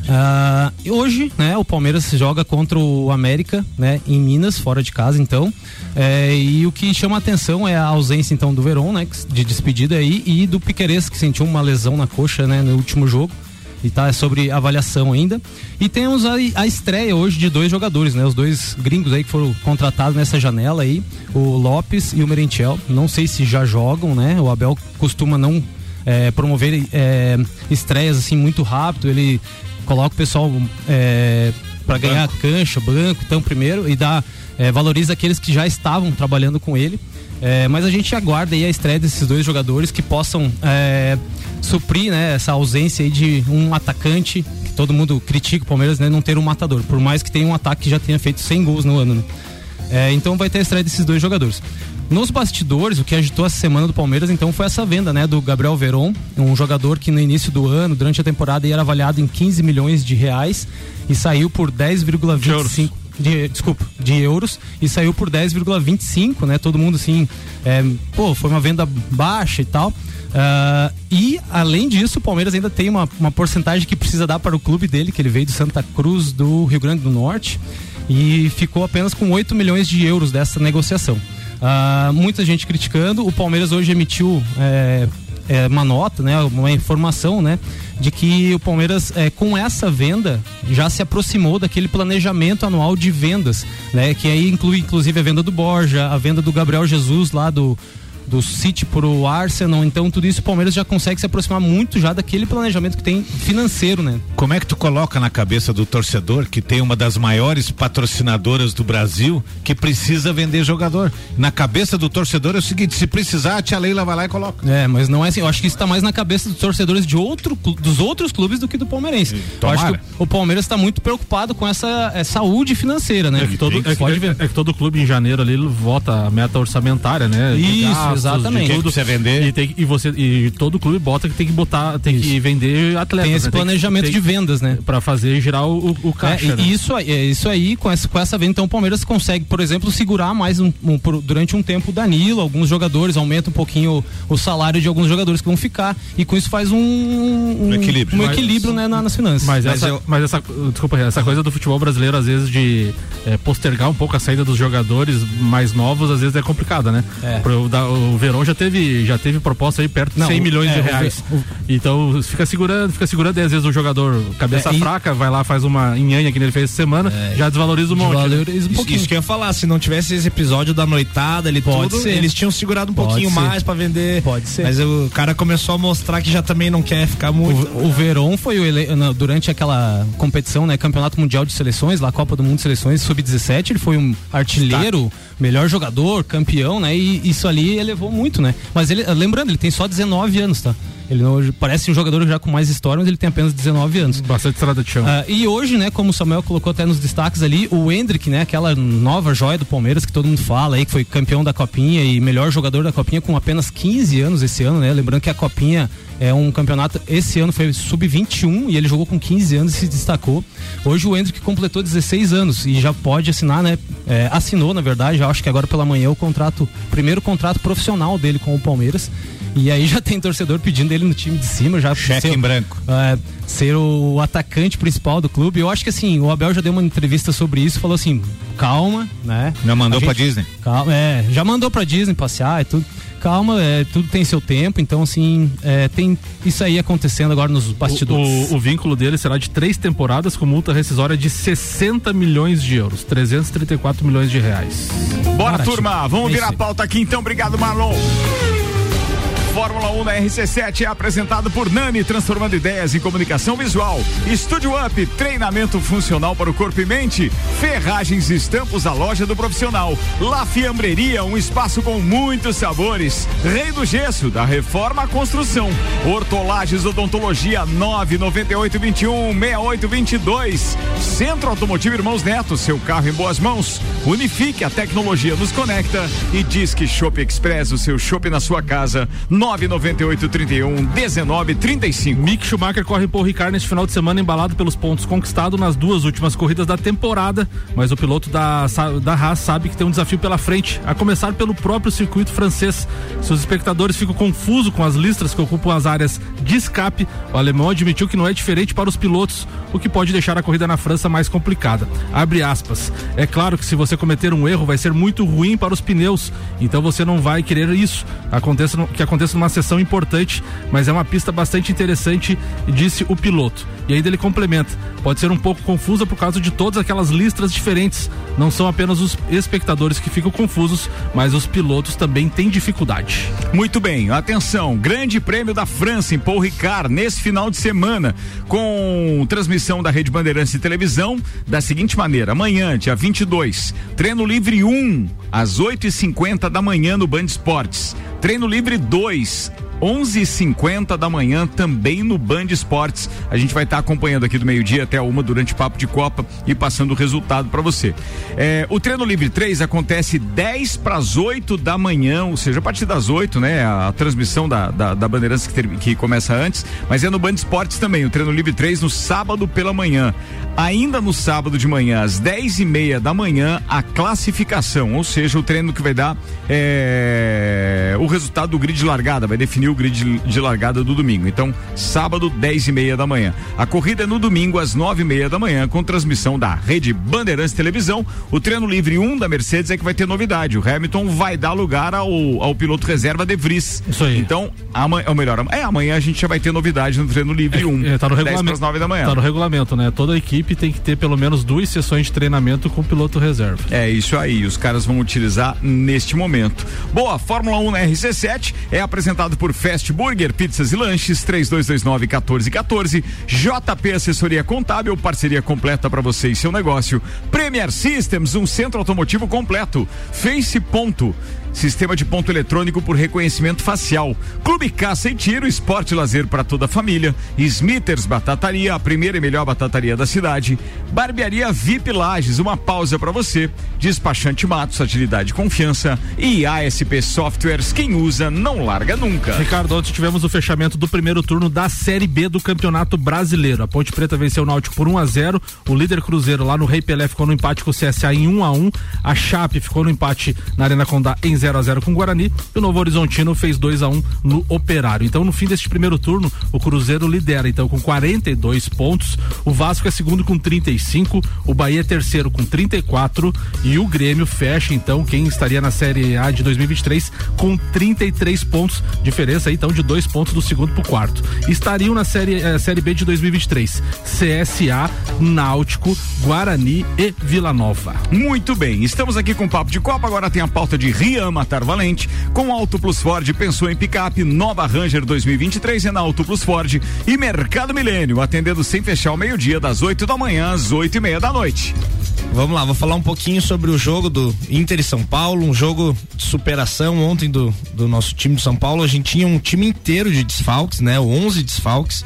Hoje, né, o Palmeiras joga contra o América, né, em Minas, fora de casa, então. E o que chama a atenção é a ausência, então, do Veron, né, de despedida aí, e do Piquerez, que sentiu uma lesão na coxa, né, no último jogo. E tá sobre avaliação ainda. E temos a estreia hoje de 2 jogadores, né? Os 2 gringos aí que foram contratados nessa janela aí, o Lopes e o Merentiel. Não sei se já jogam, né? O Abel costuma não promover estreias assim muito rápido. Ele coloca o pessoal para ganhar cancha, banco, então primeiro, e dá valoriza aqueles que já estavam trabalhando com ele. Mas a gente aguarda aí a estreia desses 2 jogadores que possam suprir, né, essa ausência aí de um atacante, que todo mundo critica o Palmeiras, né, não ter um matador, por mais que tenha um ataque que já tenha feito 100 gols no ano, né? Então vai ter a estreia desses 2 jogadores. Nos bastidores, o que agitou essa semana do Palmeiras então foi essa venda, né, do Gabriel Veron, um jogador que no início do ano, durante a temporada, era avaliado em 15 milhões de reais e saiu por 10,25 de euros, e saiu por 10,25, né? Todo mundo assim, foi uma venda baixa e tal. E além disso, o Palmeiras ainda tem uma porcentagem que precisa dar para o clube dele, que ele veio do Santa Cruz do Rio Grande do Norte, e ficou apenas com 8 milhões de euros dessa negociação. Muita gente criticando. O Palmeiras hoje emitiu uma nota, né, uma informação, né, de que o Palmeiras, com essa venda, já se aproximou daquele planejamento anual de vendas, né, que aí inclui inclusive a venda do Borja, a venda do Gabriel Jesus lá do City pro Arsenal. Então tudo isso o Palmeiras já consegue se aproximar muito já daquele planejamento que tem financeiro, né? Como é que tu coloca na cabeça do torcedor que tem uma das maiores patrocinadoras do Brasil que precisa vender jogador? Na cabeça do torcedor é o seguinte: se precisar, a tia Leila vai lá e coloca. Mas não é assim. Eu acho que isso tá mais na cabeça dos torcedores dos outros clubes do que do palmeirense. Eu acho que o Palmeiras tá muito preocupado com essa saúde financeira, né? É que todo clube em janeiro ali vota a meta orçamentária, né? Isso, exatamente. Tudo, você vender. E todo clube bota que tem que botar, tem isso. Que vender atletas. Tem esse planejamento de vendas, né? Pra fazer girar o caixa. Né? Isso aí, com essa venda, então o Palmeiras consegue, por exemplo, segurar mais durante um tempo o Danilo, alguns jogadores, aumenta um pouquinho o salário de alguns jogadores que vão ficar, e com isso faz um equilíbrio, né, nas finanças. Mas essa coisa do futebol brasileiro, às vezes, de postergar um pouco a saída dos jogadores mais novos, às vezes é complicada, né? O Veron já teve proposta aí perto de 100 milhões de reais. Então fica segurando e às vezes o jogador cabeça fraca, vai lá, faz uma nhanha que ele fez essa semana, já desvaloriza um monte. Isso que eu ia falar, se não tivesse esse episódio da noitada, eles tinham segurado um pouquinho mais pra vender. Pode ser. Mas o cara começou a mostrar que já também não quer ficar muito. O Veron foi durante aquela competição, né, Campeonato Mundial de Seleções, lá Copa do Mundo de Seleções, Sub-17, ele foi um artilheiro, melhor jogador, campeão, né, e isso ali elevou muito, né? Mas ele tem só 19 anos, tá? Ele não, parece um jogador já com mais história, mas ele tem apenas 19 anos. Bastante estrada de chão. E hoje, né, como o Samuel colocou até nos destaques ali, o Endrick, né, aquela nova joia do Palmeiras que todo mundo fala aí, que foi campeão da Copinha e melhor jogador da Copinha com apenas 15 anos esse ano, né? Lembrando que a Copinha é um campeonato, esse ano foi sub-21 e ele jogou com 15 anos e se destacou. Hoje o Endrick completou 16 anos e já pode assinar, né? Assinou, na verdade, acho que agora pela manhã o primeiro contrato profissional dele com o Palmeiras. E aí já tem torcedor pedindo ele no time de cima, já cheque em branco. Ser o atacante principal do clube. Eu acho que assim, o Abel já deu uma entrevista sobre isso, falou assim, calma, né? Já mandou pra Disney. Calma, já mandou pra Disney passear e tudo. Calma, tudo tem seu tempo, então assim, tem isso aí acontecendo agora nos bastidores. O vínculo dele será de 3 temporadas com multa rescisória de 60 milhões de euros, 334 milhões de reais. Bora, Maratinho. Turma, vamos virar a pauta aqui então, obrigado, Marlon. Fórmula 1 na RC7 é apresentado por Nani, transformando ideias em comunicação visual. Estúdio Up, treinamento funcional para o corpo e mente. Ferragens e Estampos, a loja do profissional. La Fiambreria, um espaço com muitos sabores. Rei do Gesso, da reforma à construção. Hortolagens Odontologia, 99821-6822. Centro Automotivo Irmãos Neto, seu carro em boas mãos. Unifique, a tecnologia nos conecta. E Disque Shop Express, o seu shopping na sua casa. 99831-1935. Mick Schumacher corre por Ricard neste final de semana, embalado pelos pontos conquistados nas 2 últimas corridas da temporada, mas o piloto da Haas sabe que tem um desafio pela frente, a começar pelo próprio circuito francês. Se os espectadores ficam confusos com as listras que ocupam as áreas de escape, o alemão admitiu que não é diferente para os pilotos, o que pode deixar a corrida na França mais complicada. Abre aspas. É claro que se você cometer um erro vai ser muito ruim para os pneus, então você não vai querer isso. Aconteça numa sessão importante, mas é uma pista bastante interessante, disse o piloto. E ainda ele complementa, pode ser um pouco confusa por causa de todas aquelas listras diferentes, não são apenas os espectadores que ficam confusos, mas os pilotos também têm dificuldade. Muito bem, atenção, Grande Prêmio da França em Paul Ricard nesse final de semana, com transmissão da Rede Bandeirantes de Televisão da seguinte maneira: amanhã, dia 22, treino livre 1 às 8h50 da manhã no Band Esportes, treino livre 2, 11h50 da manhã, também no Band Esportes. A gente vai estar acompanhando aqui do meio-dia até 1h durante o Papo de Copa e passando o resultado para você. O treino livre 3 acontece 10 para as 8 da manhã, ou seja, a partir das 8, né? A transmissão da Bandeirantes que começa antes, mas é no Band Esportes também. O treino livre 3 no sábado pela manhã. Ainda no sábado de manhã, às 10h30 da manhã, a classificação, ou seja, o treino que vai dar o resultado do grid de largada, vai definir o grid de largada do domingo. Então, sábado, 10h30 da manhã. A corrida é no domingo, às 9h30 da manhã, com transmissão da Rede Bandeirantes Televisão. O treino livre 1 da Mercedes é que vai ter novidade. O Hamilton vai dar lugar ao piloto reserva De Vries. Isso aí. Então, amanhã, ou melhor, amanhã a gente já vai ter novidade no treino livre 1. Tá no regulamento. 10 às 9 da manhã. Tá no regulamento, né? Toda a equipe tem que ter pelo menos 2 sessões de treinamento com o piloto reserva. É isso aí. Os caras vão utilizar neste momento. Boa, Fórmula 1 na RC7 é apresentado por Fast Burger, pizzas e lanches, 3229-1414, JP Assessoria Contábil, parceria completa para você e seu negócio, Premier Systems, um centro automotivo completo, Face Ponto, sistema de ponto eletrônico por reconhecimento facial, Clube Caça e Tiro, esporte e lazer para toda a família, Smithers Batataria, a primeira e melhor batataria da cidade, Barbearia VIP Lages, uma pausa para você, Despachante Matos, agilidade e confiança, e ASP Softwares, quem usa não larga nunca. Ricardo, ontem tivemos o fechamento do primeiro turno da Série B do Campeonato Brasileiro. A Ponte Preta venceu o Náutico por 1-0, o líder Cruzeiro lá no Rei Pelé ficou no empate com o CSA em 1-1, a Chape ficou no empate na Arena Condá em 0-0 com o Guarani e o Novo Horizontino fez 2-1 no Operário. Então, no fim deste primeiro turno, o Cruzeiro lidera então com 42 pontos, o Vasco é segundo com 35, o Bahia é terceiro com 34 e o Grêmio fecha então quem estaria na Série A de 2023 com 33 pontos, diferença aí então de 2 pontos do segundo pro quarto. Estariam na série B de 2023 CSA, Náutico, Guarani e Vila Nova. Muito bem, estamos aqui com o Papo de Copa, agora tem a pauta de Ria Matar Valente, com Auto Plus Ford pensou em picape, nova Ranger 2023 é na Auto Plus Ford e Mercado Milênio, atendendo sem fechar o meio-dia, das 8 da manhã às 8h30 da noite. Vamos lá, vou falar um pouquinho sobre o jogo do Inter e São Paulo, um jogo de superação ontem do nosso time de São Paulo. A gente tinha um time inteiro de desfalques, né? 11 desfalques.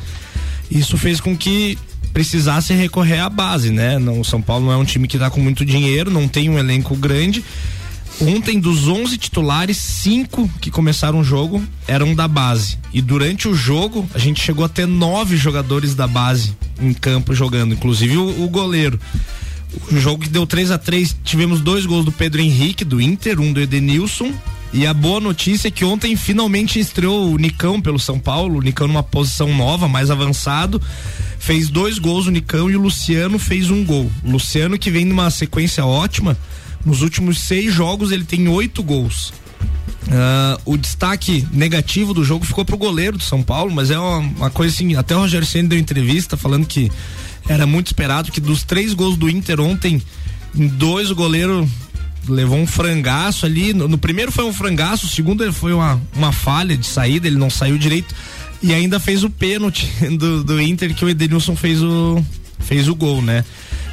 Isso fez com que precisasse recorrer à base, né? Não, o São Paulo não é um time que dá com muito dinheiro, não tem um elenco grande. Ontem, dos 11 titulares, 5 que começaram o jogo eram da base. E durante o jogo, a gente chegou a ter 9 jogadores da base em campo jogando, inclusive o goleiro. O jogo que deu 3-3, tivemos 2 gols do Pedro Henrique, do Inter, um do Edenílson. E a boa notícia é que ontem finalmente estreou o Nikão pelo São Paulo, o Nikão numa posição nova, mais avançado, fez 2 gols o Nikão e o Luciano fez 1 gol. O Luciano que vem numa sequência ótima, nos últimos 6 jogos ele tem 8 gols. O destaque negativo do jogo ficou pro goleiro do São Paulo, mas é uma coisa assim, até o Rogério Ceni deu entrevista falando que era muito esperado, que dos 3 gols do Inter ontem, em 2 o goleiro levou um frangaço ali, no primeiro foi um frangaço, o segundo ele foi uma falha de saída, ele não saiu direito e ainda fez o pênalti do Inter, que o Edenilson fez o gol, né?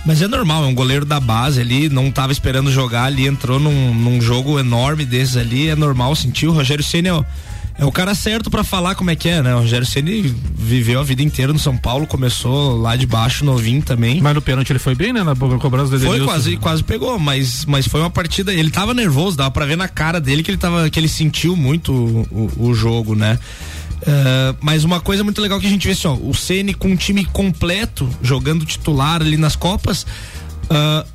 Mas é normal, é um goleiro da base ali, não tava esperando jogar ali, entrou num jogo enorme desses ali, é normal sentir. O Rogério Ceni é o cara certo pra falar como é que é, né? O Rogério Ceni viveu a vida inteira no São Paulo, começou lá de baixo, novinho também. Mas no pênalti ele foi bem, né? Na cobrança do Edenilson. Foi, quase pegou, mas foi uma partida, ele tava nervoso, dava pra ver na cara dele que ele sentiu muito o jogo, né? Mas uma coisa muito legal que a gente vê assim, ó, o Ceni com um time completo, jogando titular ali nas Copas,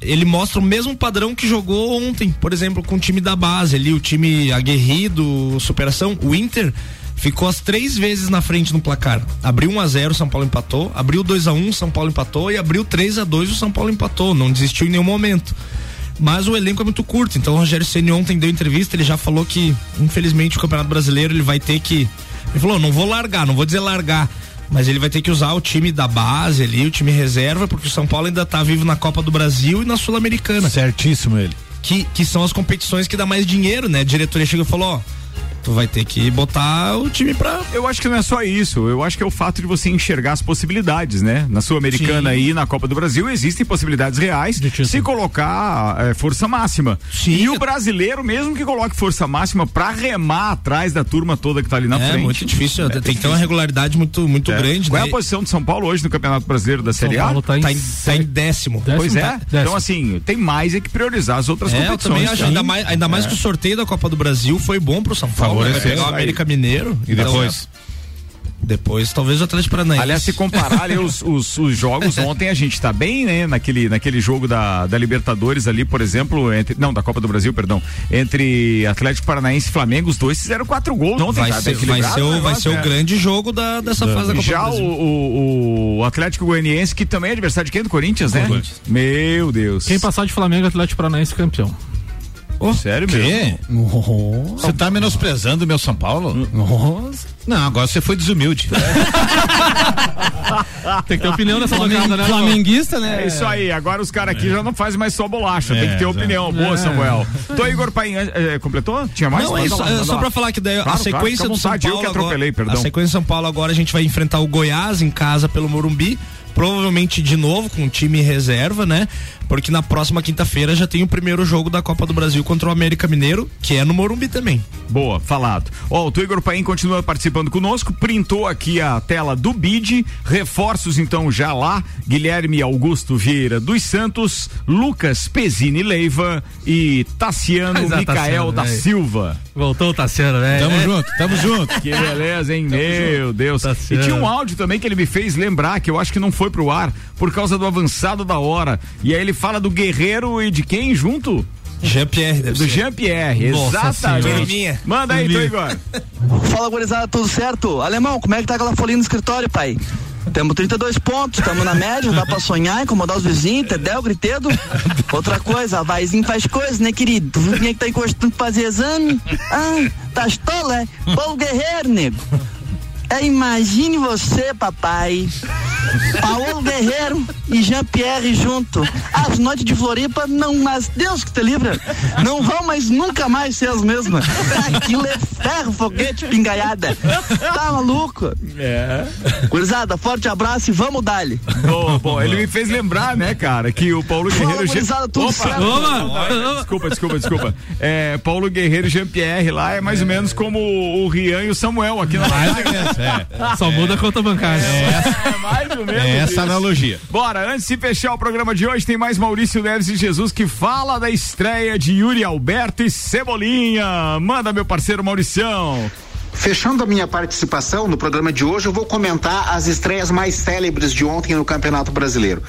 ele mostra o mesmo padrão que jogou ontem, por exemplo, com o time da base ali, o time aguerrido, superação. O Inter ficou as 3 vezes na frente no placar, abriu 1-0, São Paulo empatou, abriu 2-1, São Paulo empatou e abriu 3-2, o São Paulo empatou, não desistiu em nenhum momento. Mas o elenco é muito curto, então o Rogério Ceni ontem deu entrevista, ele já falou que infelizmente o Campeonato Brasileiro ele vai ter que, ele falou, não vou largar, não vou dizer largar, mas ele vai ter que usar o time da base ali, o time reserva, porque o São Paulo ainda tá vivo na Copa do Brasil e na Sul-Americana. Certíssimo ele. Que são as competições que dá mais dinheiro, né? A diretoria chegou e falou, ó, tu vai ter que botar o time pra... Eu acho que não é só isso, eu acho que é o fato de você enxergar as possibilidades, né? Na Sul-Americana e na Copa do Brasil existem possibilidades reais se colocar força máxima. Sim. E o brasileiro, mesmo que coloque força máxima pra remar atrás da turma toda que tá ali na frente. É muito difícil, tem que ter uma regularidade muito grande. Qual é a posição de São Paulo hoje no Campeonato Brasileiro da Série A? São Paulo tá em décimo. Pois é, décimo. Então assim, tem mais é que priorizar as outras competições. Eu também acho, ainda mais que o sorteio da Copa do Brasil foi bom pro São Paulo. Vai pegar o América Mineiro e depois Depois, talvez o Atlético Paranaense. Aliás, se comparar ali os jogos, ontem a gente tá bem, né? Naquele jogo da Libertadores ali, por exemplo, da Copa do Brasil, perdão, entre Atlético Paranaense e Flamengo, os dois fizeram 4 gols ontem. Vai ser o grande jogo dessa fase da Copa do Brasil. Já o Atlético Goianiense, que também é adversário de quem? Do Corinthians, né? Corinthians. Meu Deus. Quem passar de Flamengo e Atlético Paranaense campeão. Oh, sério mesmo? Você tá menosprezando o meu São Paulo? Nossa. Não, agora você foi desumilde. Tem que ter opinião nessa jogada, né? Flamenguista, né? É isso aí, agora os caras aqui já não fazem mais só bolacha, tem que ter opinião. Boa, Samuel. Então, Igor Paim, completou? Tinha mais? Não, só pra falar que daí a sequência do São Paulo agora... A sequência do São Paulo agora a gente vai enfrentar o Goiás em casa pelo Morumbi, provavelmente de novo com o time reserva, né? Porque na próxima quinta-feira já tem o primeiro jogo da Copa do Brasil contra o América Mineiro, que é no Morumbi também. Boa, falado. Ó, o Igor Paim continua participando conosco, printou aqui a tela do BID, reforços então já lá, Guilherme Augusto Vieira dos Santos, Lucas Pezini Leiva e Tassiano Micael da Silva. Voltou o Tassiano, né? Tamo junto. Que beleza, hein? Meu Deus. Tassiano. E tinha um áudio também que ele me fez lembrar, que eu acho que não foi pro ar, por causa do avançado da hora, e aí ele fala do Guerreiro e de quem junto? Jean-Pierre. Do Jean-Pierre, exatamente. Manda aí, Tô Igor. Fala, gurizada, tudo certo? Alemão, como é que tá aquela folhinha no escritório, pai? Temos 32 pontos, estamos na média, dá pra sonhar, incomodar os vizinhos, entendeu? Gritedo. Outra coisa, vaizinho faz coisa, né, querido? Tu vinha que tá encostando pra fazer exame? Ah, tá estola, é? Paulo Guerreiro, nego. É, imagine você, papai, Paulo Guerrero e Jean-Pierre junto. As noites de Floripa, não, mas Deus que te livra, não vão mais nunca mais ser as mesmas. Aquilo é ferro, foguete, pingaiada. Tá maluco? É. Gurizada, forte abraço e vamos dali. Bom, ele me fez lembrar, né, cara, que o Paulo Guerrero... Gurizada, tudo certo. Desculpa. É, Paulo Guerrero e Jean-Pierre lá é mais ou menos como o Rian e o Samuel aqui na live. Só muda a conta bancária. É mais ou menos essa analogia. Bora, antes de fechar o programa de hoje, tem mais Maurício Neves de Jesus que fala da estreia de Yuri Alberto e Cebolinha. Manda, meu parceiro Mauricião. Fechando a minha participação no programa de hoje, eu vou comentar as estreias mais célebres de ontem no Campeonato Brasileiro.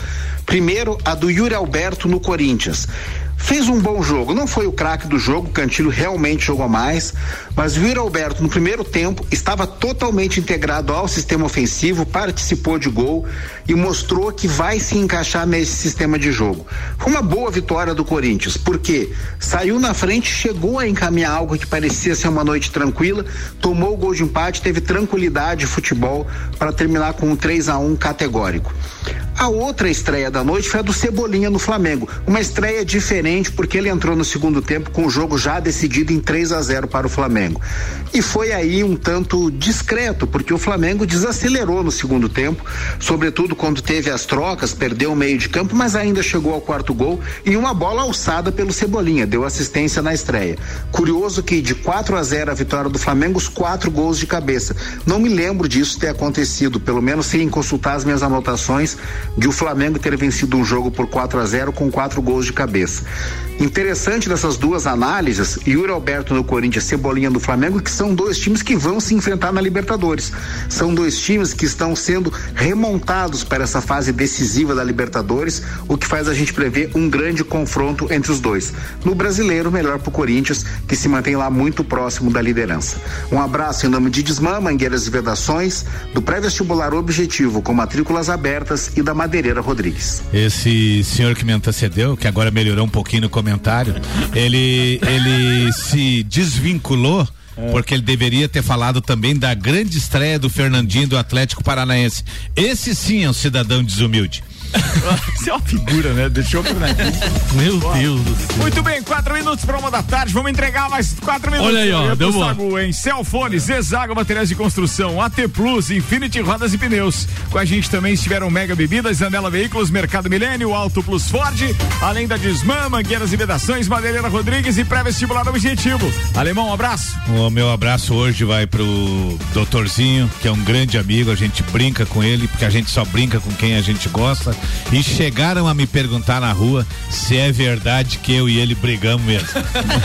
Primeiro, a do Yuri Alberto no Corinthians. Fez um bom jogo, não foi o craque do jogo, o Cantillo realmente jogou mais, mas o Yuri Alberto no primeiro tempo estava totalmente integrado ao sistema ofensivo, participou de gol e mostrou que vai se encaixar nesse sistema de jogo. Foi uma boa vitória do Corinthians, porque saiu na frente, chegou a encaminhar algo que parecia ser uma noite tranquila, tomou o gol de empate, teve tranquilidade de futebol para terminar com um 3-1 categórico. A outra estreia da noite foi a do Cebolinha no Flamengo, uma estreia diferente porque ele entrou no segundo tempo com o jogo já decidido em 3-0 para o Flamengo. E foi aí um tanto discreto, porque o Flamengo desacelerou no segundo tempo, sobretudo quando teve as trocas, perdeu o meio de campo, mas ainda chegou ao 4º gol e uma bola alçada pelo Cebolinha, deu assistência na estreia. Curioso que de 4-0 a vitória do Flamengo, os 4 gols de cabeça. Não me lembro disso ter acontecido, pelo menos sem consultar as minhas anotações, de o Flamengo ter vencido um jogo por 4-0 com 4 gols de cabeça. Interessante dessas duas análises, Yuri Alberto no Corinthians, Cebolinha no Flamengo, que são dois times que vão se enfrentar na Libertadores. São dois times que estão sendo remontados para essa fase decisiva da Libertadores, o que faz a gente prever um grande confronto entre os dois. No Brasileiro, melhor pro Corinthians, que se mantém lá muito próximo da liderança. Um abraço em nome de Desmã, Mangueiras e Vedações, do pré-vestibular Objetivo, com matrículas abertas, e da Madeireira Rodrigues. Esse senhor que me antecedeu, que agora melhorou um pouquinho no comentário, ele se desvinculou, porque ele deveria ter falado também da grande estreia do Fernandinho do Atlético Paranaense. Esse sim é um cidadão desumilde. Isso é uma figura, né? Deixou eu aqui. Meu Deus do céu. Muito bem, 4 minutos para 1 da tarde. Vamos entregar mais 4 minutos. Olha aí, ó. Deu bom. Em Celfone, Zezago Materiais de Construção, AT Plus, Infinity Rodas e Pneus. Com a gente também estiveram Mega Bebidas, Zanella Veículos, Mercado Milênio, Auto Plus Ford, além da Desmã, Mangueiras e Vedações, Madeireira Rodrigues e Pré-Vestibular Objetivo. Alemão, um abraço. O meu abraço hoje vai pro Doutorzinho, que é um grande amigo. A gente brinca com ele, porque a gente só brinca com quem a gente gosta. e chegaram a me perguntar na rua se é verdade que eu e ele brigamos mesmo.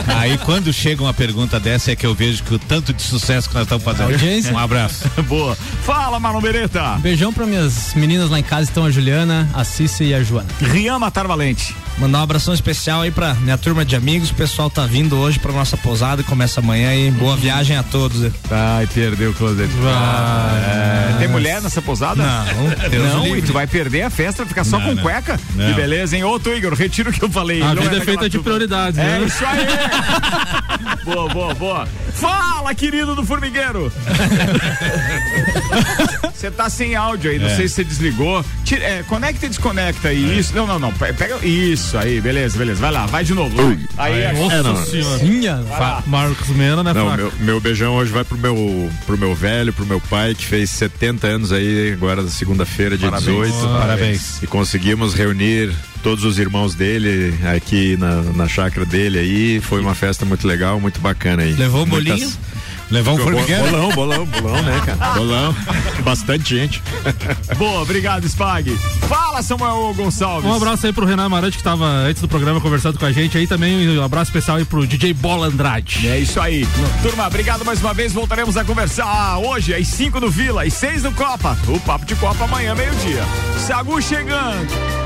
Aí quando chega uma pergunta dessa é que eu vejo que o tanto de sucesso que nós estamos fazendo. Um abraço. Boa. Fala, Marlon Bereta. Um beijão para minhas meninas lá em casa, estão a Juliana, a Cícia e a Joana. Ria Matar Valente. Mandar um abração especial aí pra minha turma de amigos, o pessoal tá vindo hoje pra nossa pousada, começa amanhã aí, boa viagem a todos. Ai, perdeu o closet. Ah, é. Tem mulher nessa pousada? Não, e tu vai perder a festa, ficar só com cueca? Não. Que beleza, hein? Ô, tu, Igor, retiro o que eu falei. A vida é feita de prioridades, né? É isso aí. Boa. Fala, querido do formigueiro. Você tá sem áudio aí, não sei se você desligou. Conecta e desconecta aí, isso. Não, pega isso. Isso aí, beleza. Vai lá, vai de novo. Aí, nossa senhora. Marcos Mena, né? Não, meu beijão hoje vai pro meu velho, pro meu pai, que fez 70 anos aí, agora na segunda-feira, dia 18. Parabéns. E conseguimos reunir todos os irmãos dele aqui na chácara dele aí. Foi uma festa muito legal, muito bacana aí. Levou o bolinho? Levar um formigueiro? Bolão, né, cara? Bolão. Bastante gente. Boa, obrigado, Spag. Fala, Samuel Gonçalves. Um abraço aí pro Renan Amarante, que tava antes do programa conversando com a gente aí também. Um abraço especial aí pro DJ Bola Andrade. É isso aí. Turma, obrigado mais uma vez. Voltaremos a conversar hoje às 5 do Vila, às 6 do Copa. O Papo de Copa amanhã, meio-dia. Sagu chegando.